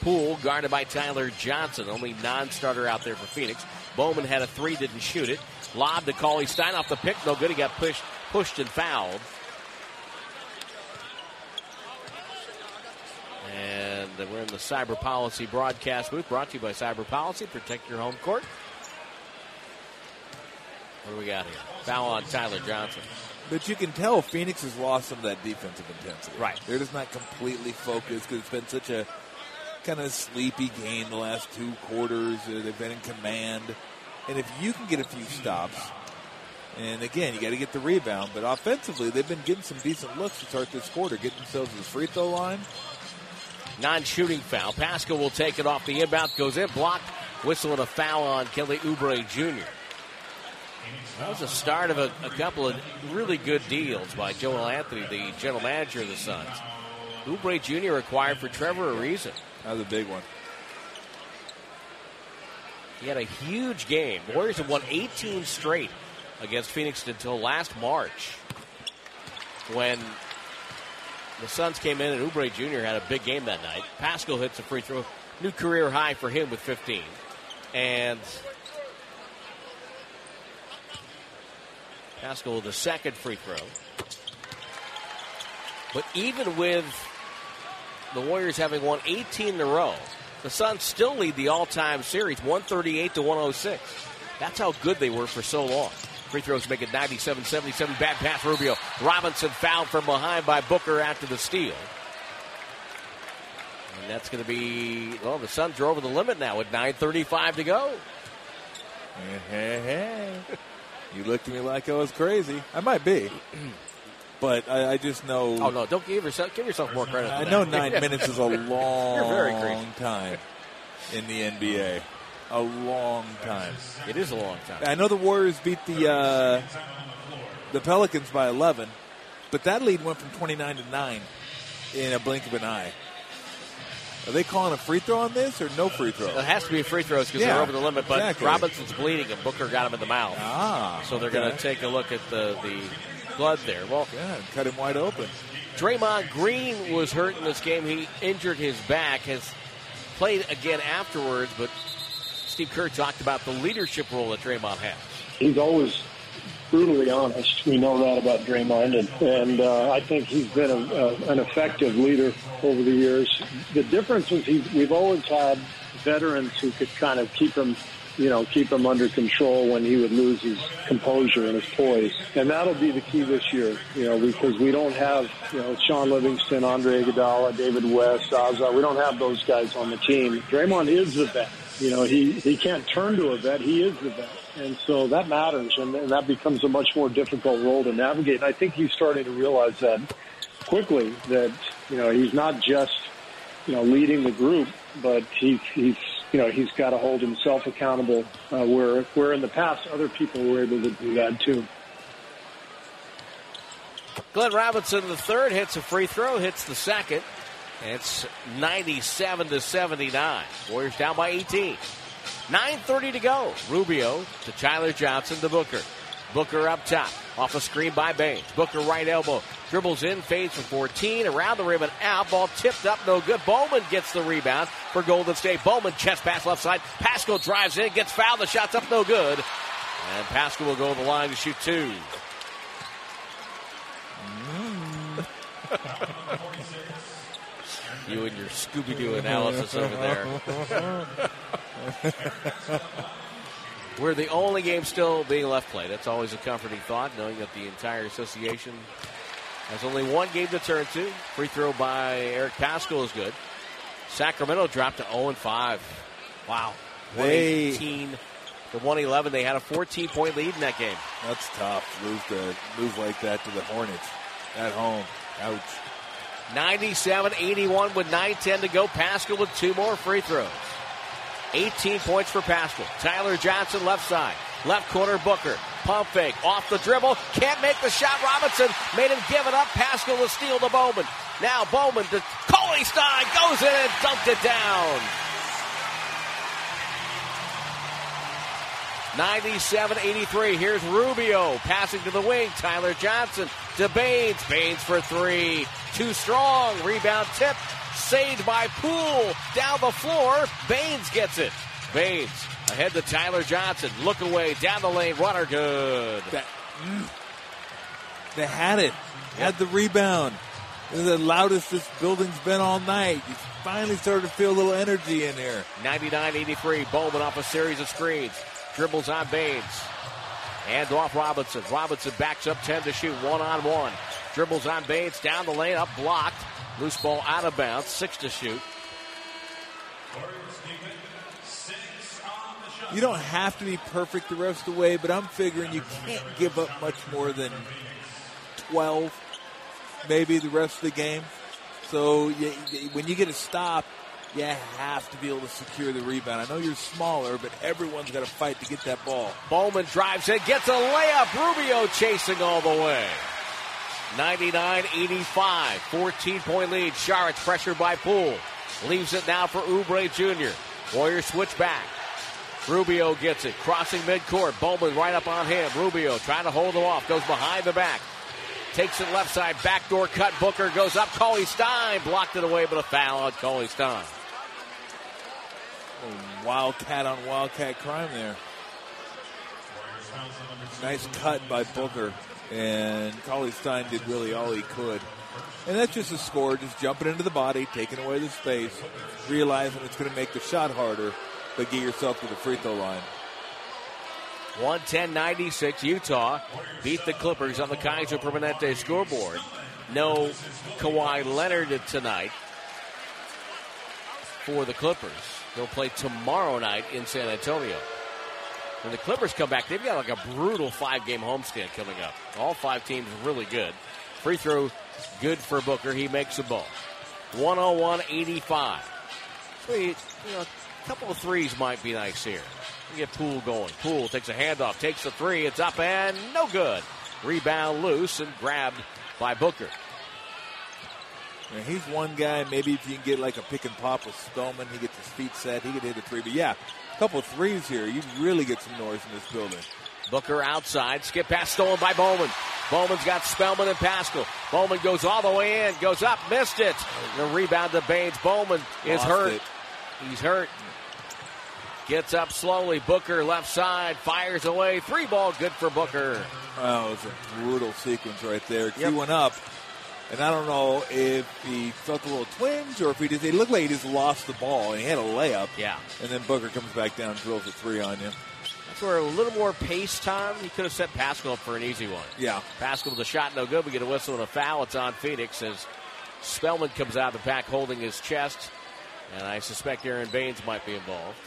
Poole guarded by Tyler Johnson, only non-starter out there for Phoenix. Bowman had a three, didn't shoot it. Lob to Cauley-Stein off the pick, no good. He got pushed, pushed and fouled. And we're in the Cyber Policy broadcast booth, brought to you by Cyber Policy. Protect your home court. What do we got here? Foul on Tyler Johnson. But you can tell Phoenix has lost some of that defensive intensity. Right. They're just not completely focused because it's been such a kind of sleepy game the last two quarters. They've been in command. And if you can get a few stops, and again, you got to get the rebound. But offensively, they've been getting some decent looks to start this quarter, getting themselves to the free throw line. Non-shooting foul. Paschall will take it off the inbound. Goes in, blocked. Whistling a foul on Kelly Oubre Junior That was the start of a, a couple of really good deals by Joel Anthony, the general manager of the Suns. Oubre Junior acquired for Trevor Ariza. That was a big one. He had a huge game. The Warriors have won eighteen straight against Phoenix until last March when the Suns came in and Oubre Junior had a big game that night. Paschall hits a free throw. New career high for him with fifteen. And Paschall with the second free throw. But even with the Warriors having won eighteen in a row, the Suns still lead the all-time series one thirty-eight to one oh six. That's how good they were for so long. Free throws make it ninety-seven seventy-seven. Bad pass, Rubio. Robinson fouled from behind by Booker after the steal. And that's going to be, well, the Suns are over the limit now with nine thirty-five to go. Hey, hey, hey. You looked at me like I was crazy. I might be. But I, I just know. Oh, no, don't give yourself, give yourself more credit. I know nine minutes is a long You're very crazy. time in the N B A. A long time. It is a long time. I know the Warriors beat the uh, the Pelicans by eleven, but that lead went from twenty-nine to nine in a blink of an eye. Are they calling a free throw on this or no free throw? It has to be a free throw because yeah, they're over the limit, but exactly. Robinson's bleeding and Booker got him in the mouth. Ah, so they're okay. going to take a look at the, the blood there. Well, yeah, cut him wide open. Draymond Green was hurt in this game. He injured his back, has played again afterwards, but Steve Kerr talked about the leadership role that Draymond has. He's always brutally honest. We know that about Draymond, and, and uh, I think he's been a, a, an effective leader over the years. The difference is he, we've always had veterans who could kind of keep him, you know, keep him under control when he would lose his composure and his poise. And that'll be the key this year, you know, because we don't have, you know, Sean Livingston, Andre Iguodala, David West, Zaza. We don't have those guys on the team. Draymond is the vet. You know, he, he can't turn to a vet. He is the vet. And so that matters, and, and that becomes a much more difficult role to navigate. And I think he's starting to realize that quickly, that, you know, he's not just, you know, leading the group, but he, he's, you know, he's got to hold himself accountable uh, where, where in the past other people were able to do that too. Glenn Robinson, the third, hits a free throw, hits the second. It's ninety-seven to seventy-nine. Warriors down by eighteen. nine thirty to go. Rubio to Tyler Johnson to Booker. Booker up top. Off a screen by Baynes. Booker right elbow. Dribbles in, fades for fourteen. Around the rim and out. Ball tipped up, no good. Bowman gets the rebound for Golden State. Bowman chest pass left side. Paschall drives in, gets fouled. The shot's up, no good. And Paschall will go to the line to shoot two. You and your Scooby-Doo analysis over there. We're the only game still being left played. That's always a comforting thought, knowing that the entire association has only one game to turn to. Free throw by Eric Paschall is good. Sacramento dropped to zero and five. Wow. one eighteen to one eleven. They had a fourteen-point lead in that game. That's tough. Lose the move like that to the Hornets at home. Ouch. ninety-seven eighty-one with nine ten to go. Paschall with two more free throws. eighteen points for Paschall. Tyler Johnson left side. Left corner, Booker. Pump fake. Off the dribble. Can't make the shot. Robinson made him give it up. Paschall will steal to Bowman. Now Bowman to Cauley-Stein. Goes in and dunked it down. ninety-seven eighty-three. Here's Rubio passing to the wing. Tyler Johnson to Baynes. Baynes for three. Too strong. Rebound tip. Saved by Poole. Down the floor. Baynes gets it. Baynes ahead to Tyler Johnson. Look away. Down the lane. Runner good. That, mm, they had it. Had the rebound. This is the loudest this building's been all night. You finally started to feel a little energy in here. ninety-nine eighty-three. Bowman off a series of screens. Dribbles on Baynes. Hands off Robinson. Robinson backs up ten to shoot. One-on-one. Dribbles on Baynes. Down the lane. Up blocked. Loose ball out of bounds. Six to shoot. You don't have to be perfect the rest of the way, but I'm figuring you can't give up much more than twelve, maybe the rest of the game. So you, when you get a stop, you have to be able to secure the rebound. I know you're smaller, but everyone's got to fight to get that ball. Bowman drives in, gets a layup. Rubio chasing all the way. ninety-nine eighty-five, fourteen-point lead. Šarić pressured by Poole. Leaves it now for Oubre Junior Warriors switch back. Rubio gets it. Crossing midcourt. Bowman right up on him. Rubio trying to hold him off. Goes behind the back. Takes it left side. Backdoor cut. Booker goes up. Cauley-Stein blocked it away, but a foul on Cauley-Stein. Oh, wildcat on wildcat crime there. Nice cut by Booker. And Cauley-Stein did really all he could. And that's just a score. Just jumping into the body. Taking away the space. Realizing it's going to make the shot harder. But get yourself to the free throw line. one ten ninety-six, Utah beat the Clippers on the Kaiser Permanente scoreboard. No Kawhi Leonard tonight for the Clippers. They'll play tomorrow night in San Antonio. When the Clippers come back, they've got like a brutal five-game homestand coming up. All five teams really good. Free throw good for Booker. He makes the ball. one oh one eighty-five. So he, you know, couple of threes might be nice here. We get Poole going. Poole takes a handoff, takes the three. It's up and no good. Rebound loose and grabbed by Booker. Yeah, he's one guy, maybe if you can get like a pick and pop with Spellman, he gets his feet set, he could hit a three. But yeah, a couple of threes here. You really get some noise in this building. Booker outside. Skip pass stolen by Bowman. Bowman's got Spellman and Paschall. Bowman goes all the way in, goes up, missed it. The rebound to Baynes. Bowman is Lost hurt. It. He's hurt. Gets up slowly. Booker left side. Fires away. Three ball. Good for Booker. Wow, it was a brutal sequence right there. Yep. He went up. And I don't know if he felt a little twinge or if he did. It looked like he just lost the ball. And he had a layup. Yeah. And then Booker comes back down and drills a three on him. That's where a little more pace time. He could have set Paschall up for an easy one. Yeah. Paschall with a shot. No good. We get a whistle and a foul. It's on Phoenix as Spellman comes out of the pack holding his chest. And I suspect Aron Baynes might be involved.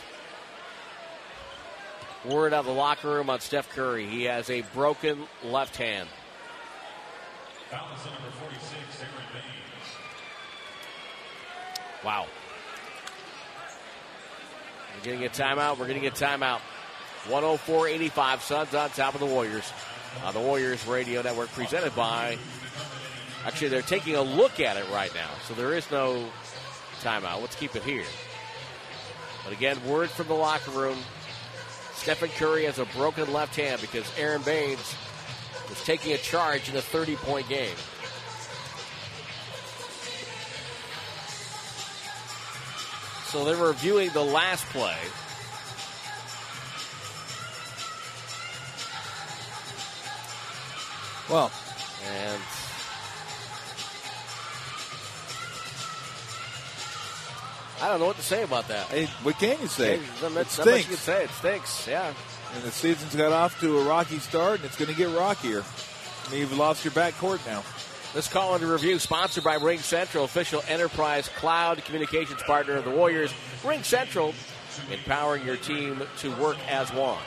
Word out of the locker room on Steph Curry. He has a broken left hand. Foul is number forty-six, Aron Baynes. Wow. We're going to get timeout. We're going to get timeout. one oh four eighty-five. Suns on top of the Warriors. On the Warriors Radio Network presented by... Actually, they're taking a look at it right now. So there is no... timeout. Let's keep it here. But again, word from the locker room. Stephen Curry has a broken left hand because Aron Baynes was taking a charge in a thirty-point game. So they're reviewing the last play. Well, and... I don't know what to say about that. Hey, what can you say? Hey, it stinks. Much you can say. It stinks, yeah. And the season's got off to a rocky start, and it's going to get rockier. I mean, you've lost your backcourt now. This call under review sponsored by Ring Central, official enterprise cloud communications partner of the Warriors. Ring Central, empowering your team to work as one.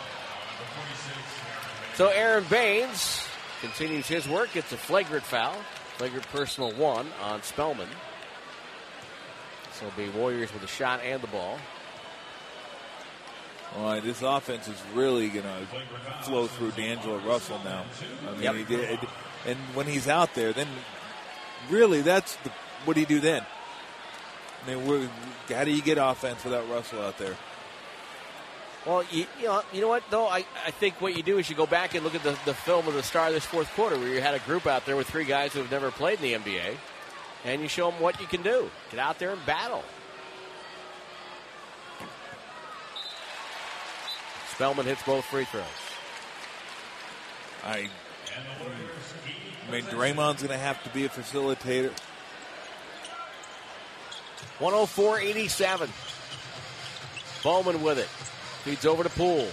So Aron Baynes continues his work. It's a flagrant foul, flagrant personal one on Spellman. So it'll be Warriors with a shot and the ball. All right, this offense is really going to flow through D'Angelo Russell now. I mean, yep. he did, and when he's out there, then really that's the, what do you do then? I mean, how do you get offense without Russell out there? Well, you, you know, you know what though? I, I think what you do is you go back and look at the, the film of the start of this fourth quarter, where you had a group out there with three guys who have never played in the N B A. And you show them what you can do. Get out there and battle. Spellman hits both free throws. I, I mean, Draymond's going to have to be a facilitator. one oh four eighty-seven. Bowman with it. Feeds over to Poole.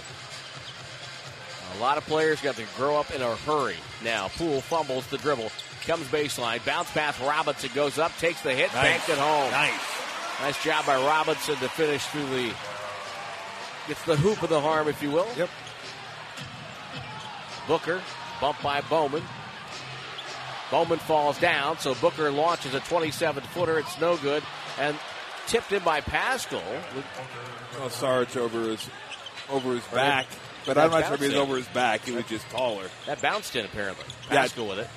A lot of players got to grow up in a hurry. Now Poole fumbles the dribble, comes baseline, bounce pass Robinson, goes up, takes the hit, nice. Banked it home. Nice. Nice job by Robinson to finish through the, it's the hoop of the harm, if you will. Yep. Booker, bumped by Bowman. Bowman falls down, so Booker launches a twenty-seven footer. It's no good. And tipped in by Paschall. Well, Šarić over his, over his back. But I'm not sure if he was over his back. He was just taller. That bounced in, apparently. Paschall with it.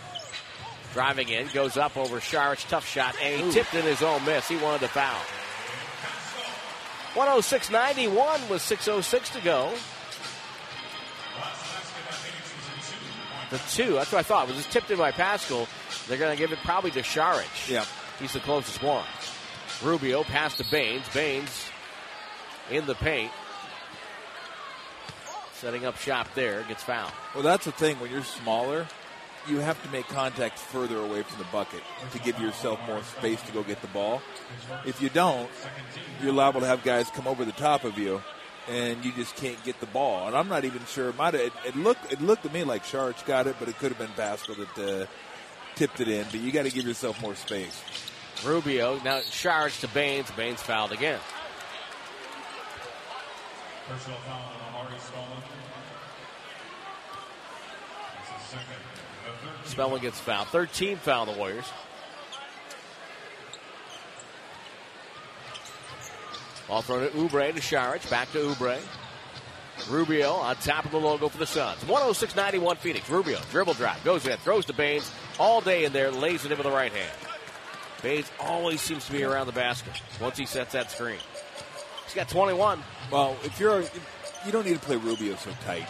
Driving in, goes up over Šarić. Tough shot, and he tipped in his own miss. He wanted to foul. one oh six ninety-one with six oh six to go. The two, that's what I thought. It was just tipped in by Paschall. They're going to give it probably to Šarić. Yeah. He's the closest one. Rubio pass to Baynes. Baynes in the paint. Setting up shop there. Gets fouled. Well, that's the thing. When you're smaller, you have to make contact further away from the bucket to give yourself more space to go get the ball. If you don't, you're liable to have guys come over the top of you, and you just can't get the ball. And I'm not even sure. It, might have, it, it, looked, it looked to me like Šarić got it, but it could have been Paschall that uh, tipped it in. But you got to give yourself more space. Rubio, now Šarić to Baynes. Baynes fouled again. Personal foul on Omari Spellman. Second, Spellman gets fouled. thirteen foul the Warriors. Ball thrown to Oubre, to Šarić, back to Oubre. Rubio on top of the logo for the Suns. one oh six ninety-one Phoenix. Rubio, dribble drive, goes in, throws to Baynes. All day in there, lays it in with the right hand. Baynes always seems to be around the basket once he sets that screen. He's got twenty-one. Well, if you're, you don't need to play Rubio so tight.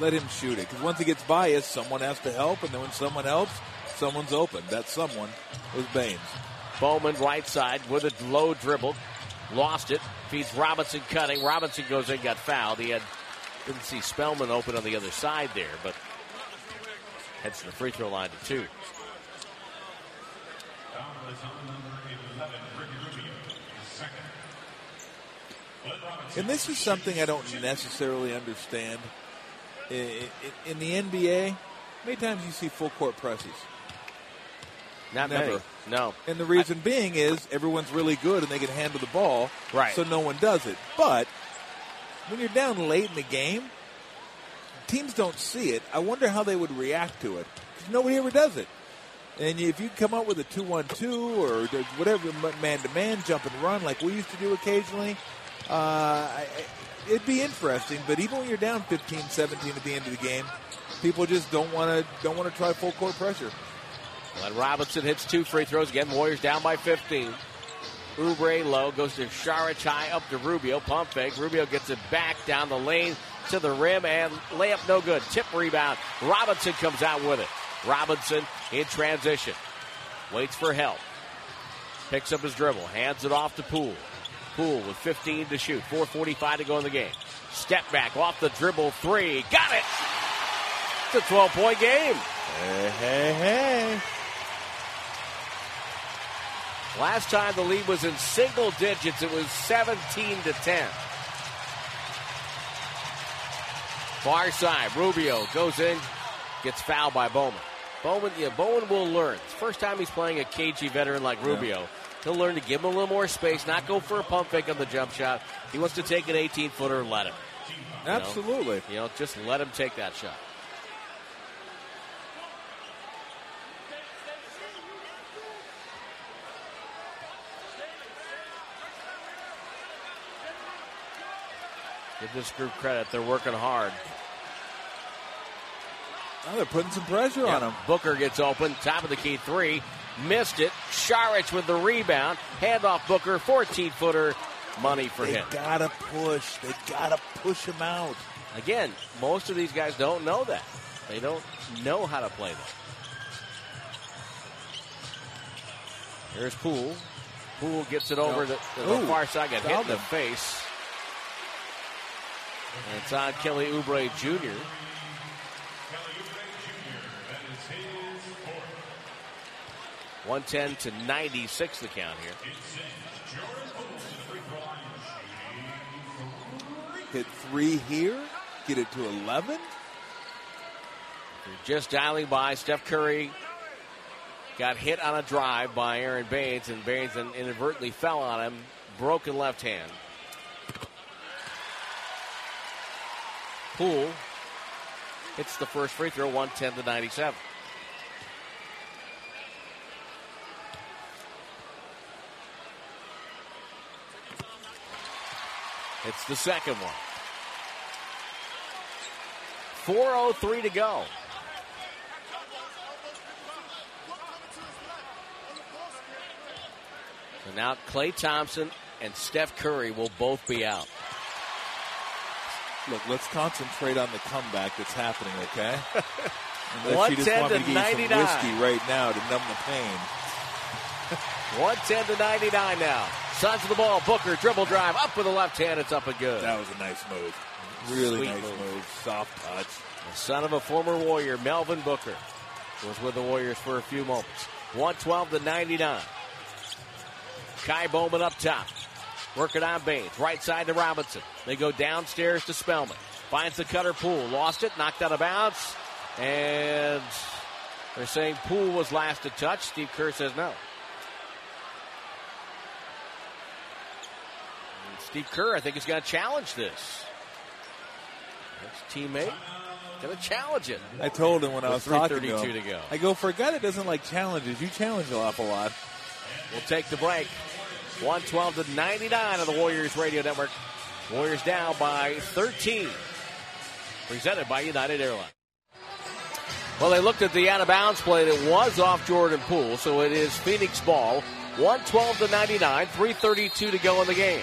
Let him shoot it, because once he gets by us, someone has to help, and then when someone helps, someone's open. That someone is Baynes. Bowman right side with a low dribble. Lost it. Feeds Robinson cutting. Robinson goes in, got fouled. He had, didn't see Spellman open on the other side there, but heads to the free throw line to two. And this is something I don't necessarily understand. In the N B A, many times you see full court presses. Not Never. Many. No. And the reason I, being is everyone's really good and they can handle the ball, right? So no one does it. But when you're down late in the game, teams don't see it. I wonder how they would react to it, because nobody ever does it. And if you come up with a two one two or whatever, man-to-man, jump and run like we used to do occasionally, uh, it'd be interesting. But even when you're down fifteen seventeen at the end of the game, people just don't want to don't want to try full court pressure. And Robinson hits two free throws again. Warriors down by fifteen. Oubre low, goes to Šarić high, up to Rubio. Pump fake. Rubio gets it back down the lane to the rim, and layup no good. Tip rebound. Robinson comes out with it. Robinson in transition. Waits for help. Picks up his dribble. Hands it off to Poole. Poole with fifteen to shoot. four forty-five to go in the game. Step back off the dribble three. Got it! It's a twelve-point game. Hey, hey, hey. Last time the lead was in single digits, it was seventeen to ten. Far side, Rubio goes in, gets fouled by Bowman. Bowman, yeah, Bowman will learn. It's the first time he's playing a cagey veteran like Rubio. Yeah. He'll learn to give him a little more space, not go for a pump fake on the jump shot. He wants to take an eighteen-footer and let him. Absolutely. You know, you know, just let him take that shot. Give this group credit. They're working hard. Oh, they're putting some pressure yeah. on him. Booker gets open. Top of the key three. Missed it. Šarić with the rebound. Hand off Booker. fourteen-footer. Money for they him. They got to push. They got to push him out. Again, most of these guys don't know that. They don't know how to play that. Here's Poole. Poole gets it over nope. to, to the Ooh, far side. Got hit in the face. And it's on Kelly Oubre Junior Kelly Oubre Junior That is his fourth. one ten to ninety-six the count here. Hit three here. Get it to eleven. just dialing by. Steph Curry got hit on a drive by Aron Baynes, and Baynes inadvertently fell on him. Broken left hand. Poole hits the first free throw, one ten to ninety-seven. It's the second one. four oh three to go. So now Klay Thompson and Steph Curry will both be out. Look, let's concentrate on the comeback that's happening, okay? Unless you just want to give you some whiskey right now to numb the pain. one ten to ninety-nine now. Suns with the ball. Booker dribble drive up with the left hand. It's up and good. That was a nice move. Really Sweet nice move. move. Soft touch. The son of a former Warrior, Melvin Booker, was with the Warriors for a few moments. one twelve to ninety-nine. Ky Bowman up top. Working on Baynes. Right side to Robinson. They go downstairs to Spellman. Finds the cutter Poole. Lost it. Knocked out of bounds. And they're saying Poole was last to touch. Steve Kerr says no. And Steve Kerr, I think, is going to challenge this. His teammate going to challenge it. I told him when I was talking to him. To go. I go, for a guy that doesn't like challenges, you challenge an awful lot. We'll take the break. one twelve to ninety-nine on the Warriors Radio Network. Warriors down by thirteen. Presented by United Airlines. Well, they looked at the out-of-bounds play that was off Jordan Poole, so it is Phoenix ball. one twelve to ninety-nine, three thirty-two to go in the game.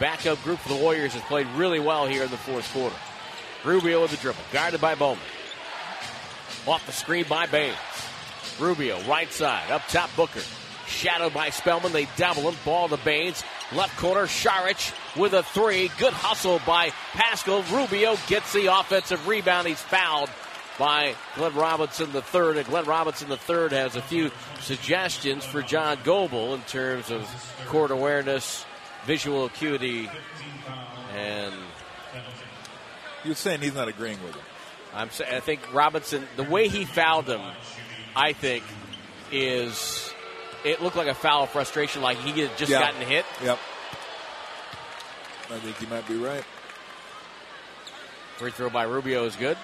Backup group for the Warriors has played really well here in the fourth quarter. Rubio with the dribble, guarded by Bowman. Off the screen by Baynes. Rubio, right side, up top Booker. Shadowed by Spellman, they double him, ball to Baynes. Left corner, Šarić with a three. Good hustle by Paschall. Rubio gets the offensive rebound. He's fouled by Glenn Robinson the third. And Glenn Robinson the third has a few suggestions for John Goble in terms of court awareness, visual acuity, and... You're saying he's not agreeing with him. I'm saying I think Robinson, the way he fouled him, I think, is... It looked like a foul of frustration, like he had just yep. gotten hit. Yep. I think you might be right. Free throw by Rubio is good.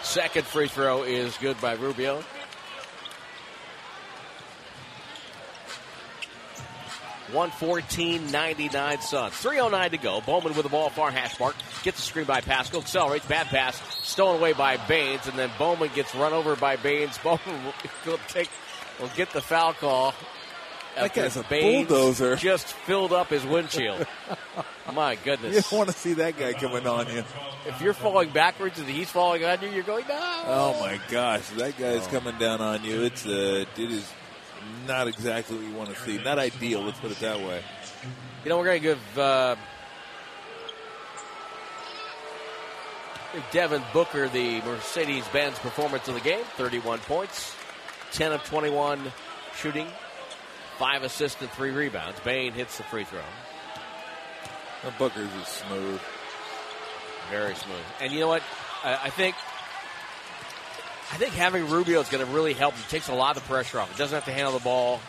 Second free throw is good by Rubio. one fourteen ninety-nine Suns. three oh nine to go. Bowman with the ball, far hash mark. Gets the screen by Paschall. Accelerates. Bad pass. Stolen away by Baynes. And then Bowman gets run over by Baynes. Bowman will, take, will get the foul call. That guy's a bulldozer. Just filled up his windshield. My goodness. You don't want to see that guy coming on you. If you're falling backwards and he's falling on you, you're going, no. Oh, my gosh. That guy's oh. coming down on you. It's uh, it is. Not exactly what you want to see. Not ideal, let's put it that way. You know, we're going to give uh, Devin Booker the Mercedes-Benz performance of the game. thirty-one points, ten of twenty-one shooting, five assists and three rebounds. Baynes hits the free throw. Well, Booker's is smooth. Very smooth. And you know what? I, I think... I think having Rubio is going to really help him. Takes a lot of the pressure off. He doesn't have to handle the ball.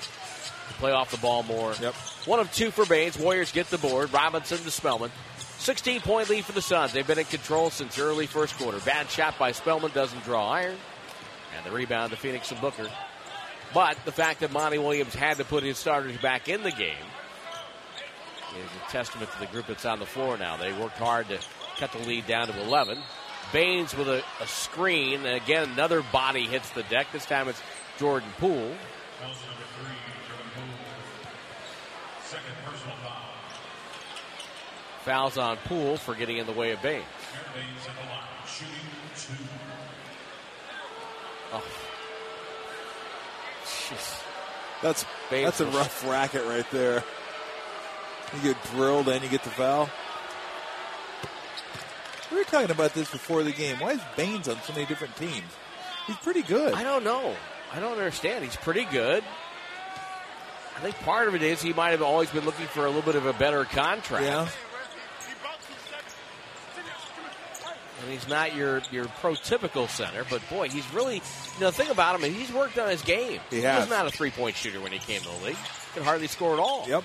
Play off the ball more. Yep. One of two for Baynes. Warriors get the board. Robinson to Spellman. sixteen-point lead for the Suns. They've been in control since early first quarter. Bad shot by Spellman. Doesn't draw iron. And the rebound to Phoenix and Booker. But the fact that Monty Williams had to put his starters back in the game is a testament to the group that's on the floor now. They worked hard to cut the lead down to eleven. Baynes with a, a screen, and again, another body hits the deck. This time it's Jordan Poole. Fouls on Poole for getting in the way of Baynes. Oh. Jeez. That's, that's a rough racket right there. You get drilled and you get the foul. We were talking about this before the game. Why is Baynes on so many different teams? He's pretty good. I don't know. I don't understand. He's pretty good. I I think part of it is he might have always been looking for a little bit of a better contract. Yeah. And he's not your, your prototypical center, but boy, he's really, you know, the thing about him is he's worked on his game. He, he has. was not a three-point shooter when he came to the league. He could hardly score at all. Yep.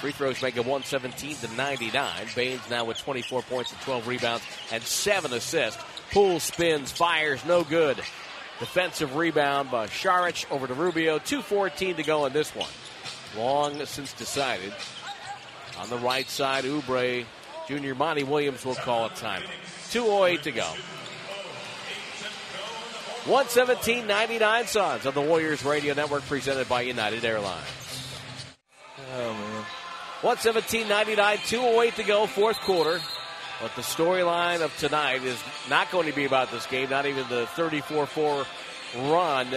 Free throws make it one seventeen to ninety-nine. Baynes now with twenty-four points and twelve rebounds and seven assists. Poole spins, fires, no good. Defensive rebound by Šarić over to Rubio. two fourteen to go in this one. Long since decided. On the right side, Oubre Junior Monty Williams will call a timeout. two oh eight to go. one seventeen ninety-nine Suns on the Warriors Radio Network presented by United Airlines. Oh, man. one seventeen ninety-nine, two oh eight to go, fourth quarter. But the storyline of tonight is not going to be about this game, not even the thirty-four four run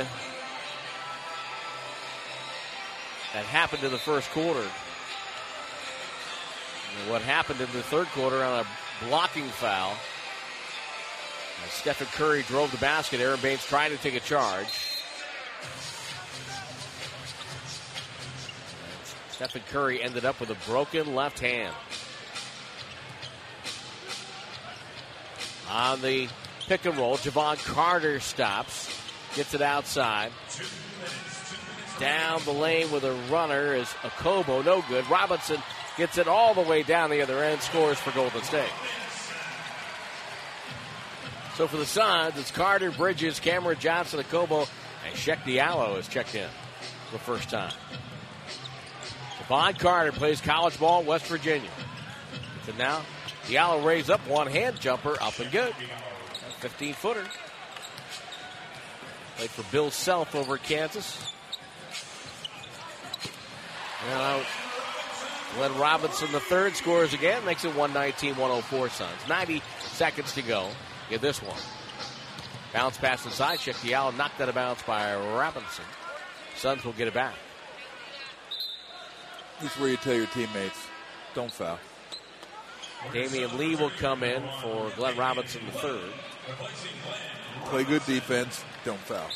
that happened in the first quarter. And what happened in the third quarter on a blocking foul. As Stephen Curry drove the basket, Aron Baynes tried to take a charge. Stephen Curry ended up with a broken left hand. On the pick and roll, Javon Carter stops, gets it outside. Down the lane with a runner is Okobo, no good. Robinson gets it all the way down the other end, scores for Golden State. So for the Suns, it's Carter, Bridges, Cameron Johnson, Okobo, and Cheick Diallo has checked in for the first time. Javon Carter plays college ball, West Virginia. So now Diallo raised up, one-hand jumper, up and good. fifteen-footer. Played for Bill Self over Kansas. Now, Glenn Robinson, the third, scores again. Makes it one nineteen one oh four, Suns. ninety seconds to go in this one. Bounce pass inside. Cheick Diallo knocked out of bounds by Robinson. Suns will get it back. This is where you tell your teammates, don't foul. Damion Lee will come in for Glenn Robinson the third. Play good defense, don't foul.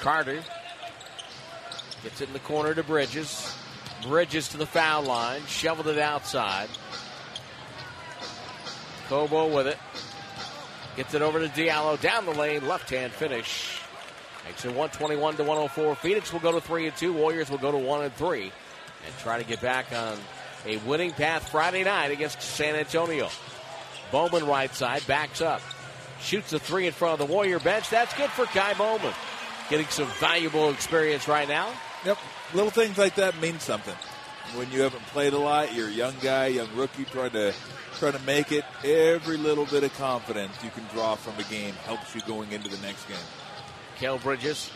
Carter gets it in the corner to Bridges. Bridges to the foul line, shoveled it outside. Kobo with it. Gets it over to Diallo, down the lane, left-hand finish. Makes it one twenty-one to one oh four. Phoenix will go to three and two. Warriors will go to one and three and try to get back on a winning path Friday night against San Antonio. Bowman right side, backs up. Shoots a three in front of the Warrior bench. That's good for Ky Bowman. Getting some valuable experience right now. Yep. Little things like that mean something. When you haven't played a lot, you're a young guy, young rookie, trying to trying to make it. Every little bit of confidence you can draw from a game helps you going into the next game. Kel Bridges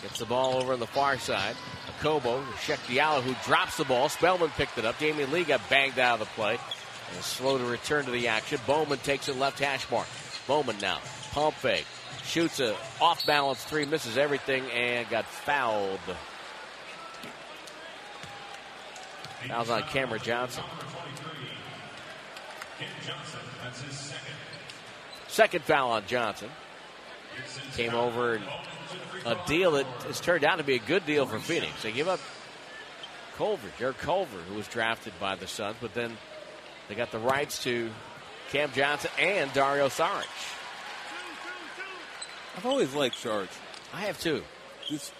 gets the ball over on the far side. Okobo, Cheick Diallo, who drops the ball. Spellman picked it up. Damion Lee got banged out of the play. And is slow to return to the action. Bowman takes it left hash mark. Bowman now. Pump fake. Shoots an off-balance three. Misses everything and got fouled. Fouls on Cameron Johnson. Second foul on Johnson. Came over and a deal that has turned out to be a good deal for Phoenix. They give up Culver, Derek Culver, who was drafted by the Suns, but then they got the rights to Cam Johnson and Dario Šarić. I've always liked Šarić. I have too. Just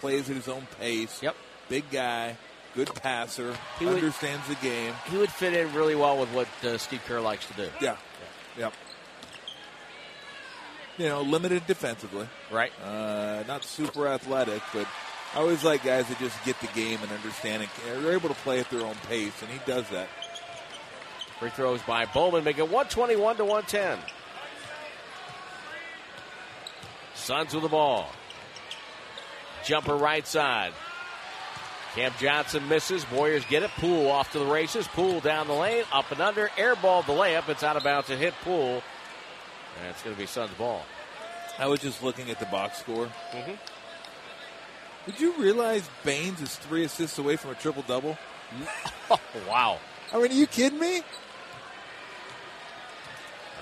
plays at his own pace. Yep. Big guy, good passer, he understands would, the game. He would fit in really well with what uh, Steve Kerr likes to do. Yeah. Yep. You know, limited defensively. Right. Uh, not super athletic, but I always like guys that just get the game and understand it. They're able to play at their own pace, and he does that. Free throws by Bowman, make it one twenty-one to one ten. Suns with the ball. Jumper right side. Cam Johnson misses. Warriors get it. Poole off to the races. Poole down the lane, up and under. Air ball the layup. It's out of bounds and hit Poole. And it's going to be Suns ball. I was just looking at the box score. Mm-hmm. Did you realize Baynes is three assists away from a triple-double? Oh, wow. I mean, are you kidding me?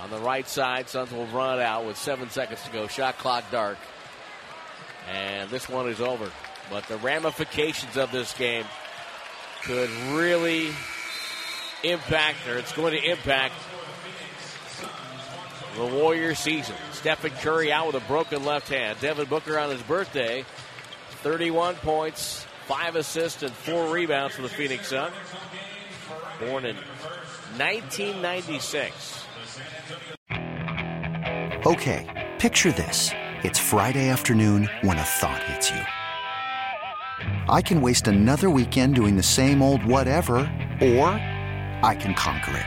On the right side, Suns will run out with seven seconds to go. Shot clock dark. And this one is over. But the ramifications of this game could really impact, or it's going to impact, the Warriors' season. Stephen Curry out with a broken left hand. Devin Booker on his birthday, thirty-one points, five assists, and four rebounds for the Phoenix Suns. Born in nineteen ninety-six. Okay, picture this. It's Friday afternoon when a thought hits you. I can waste another weekend doing the same old whatever, or I can conquer it.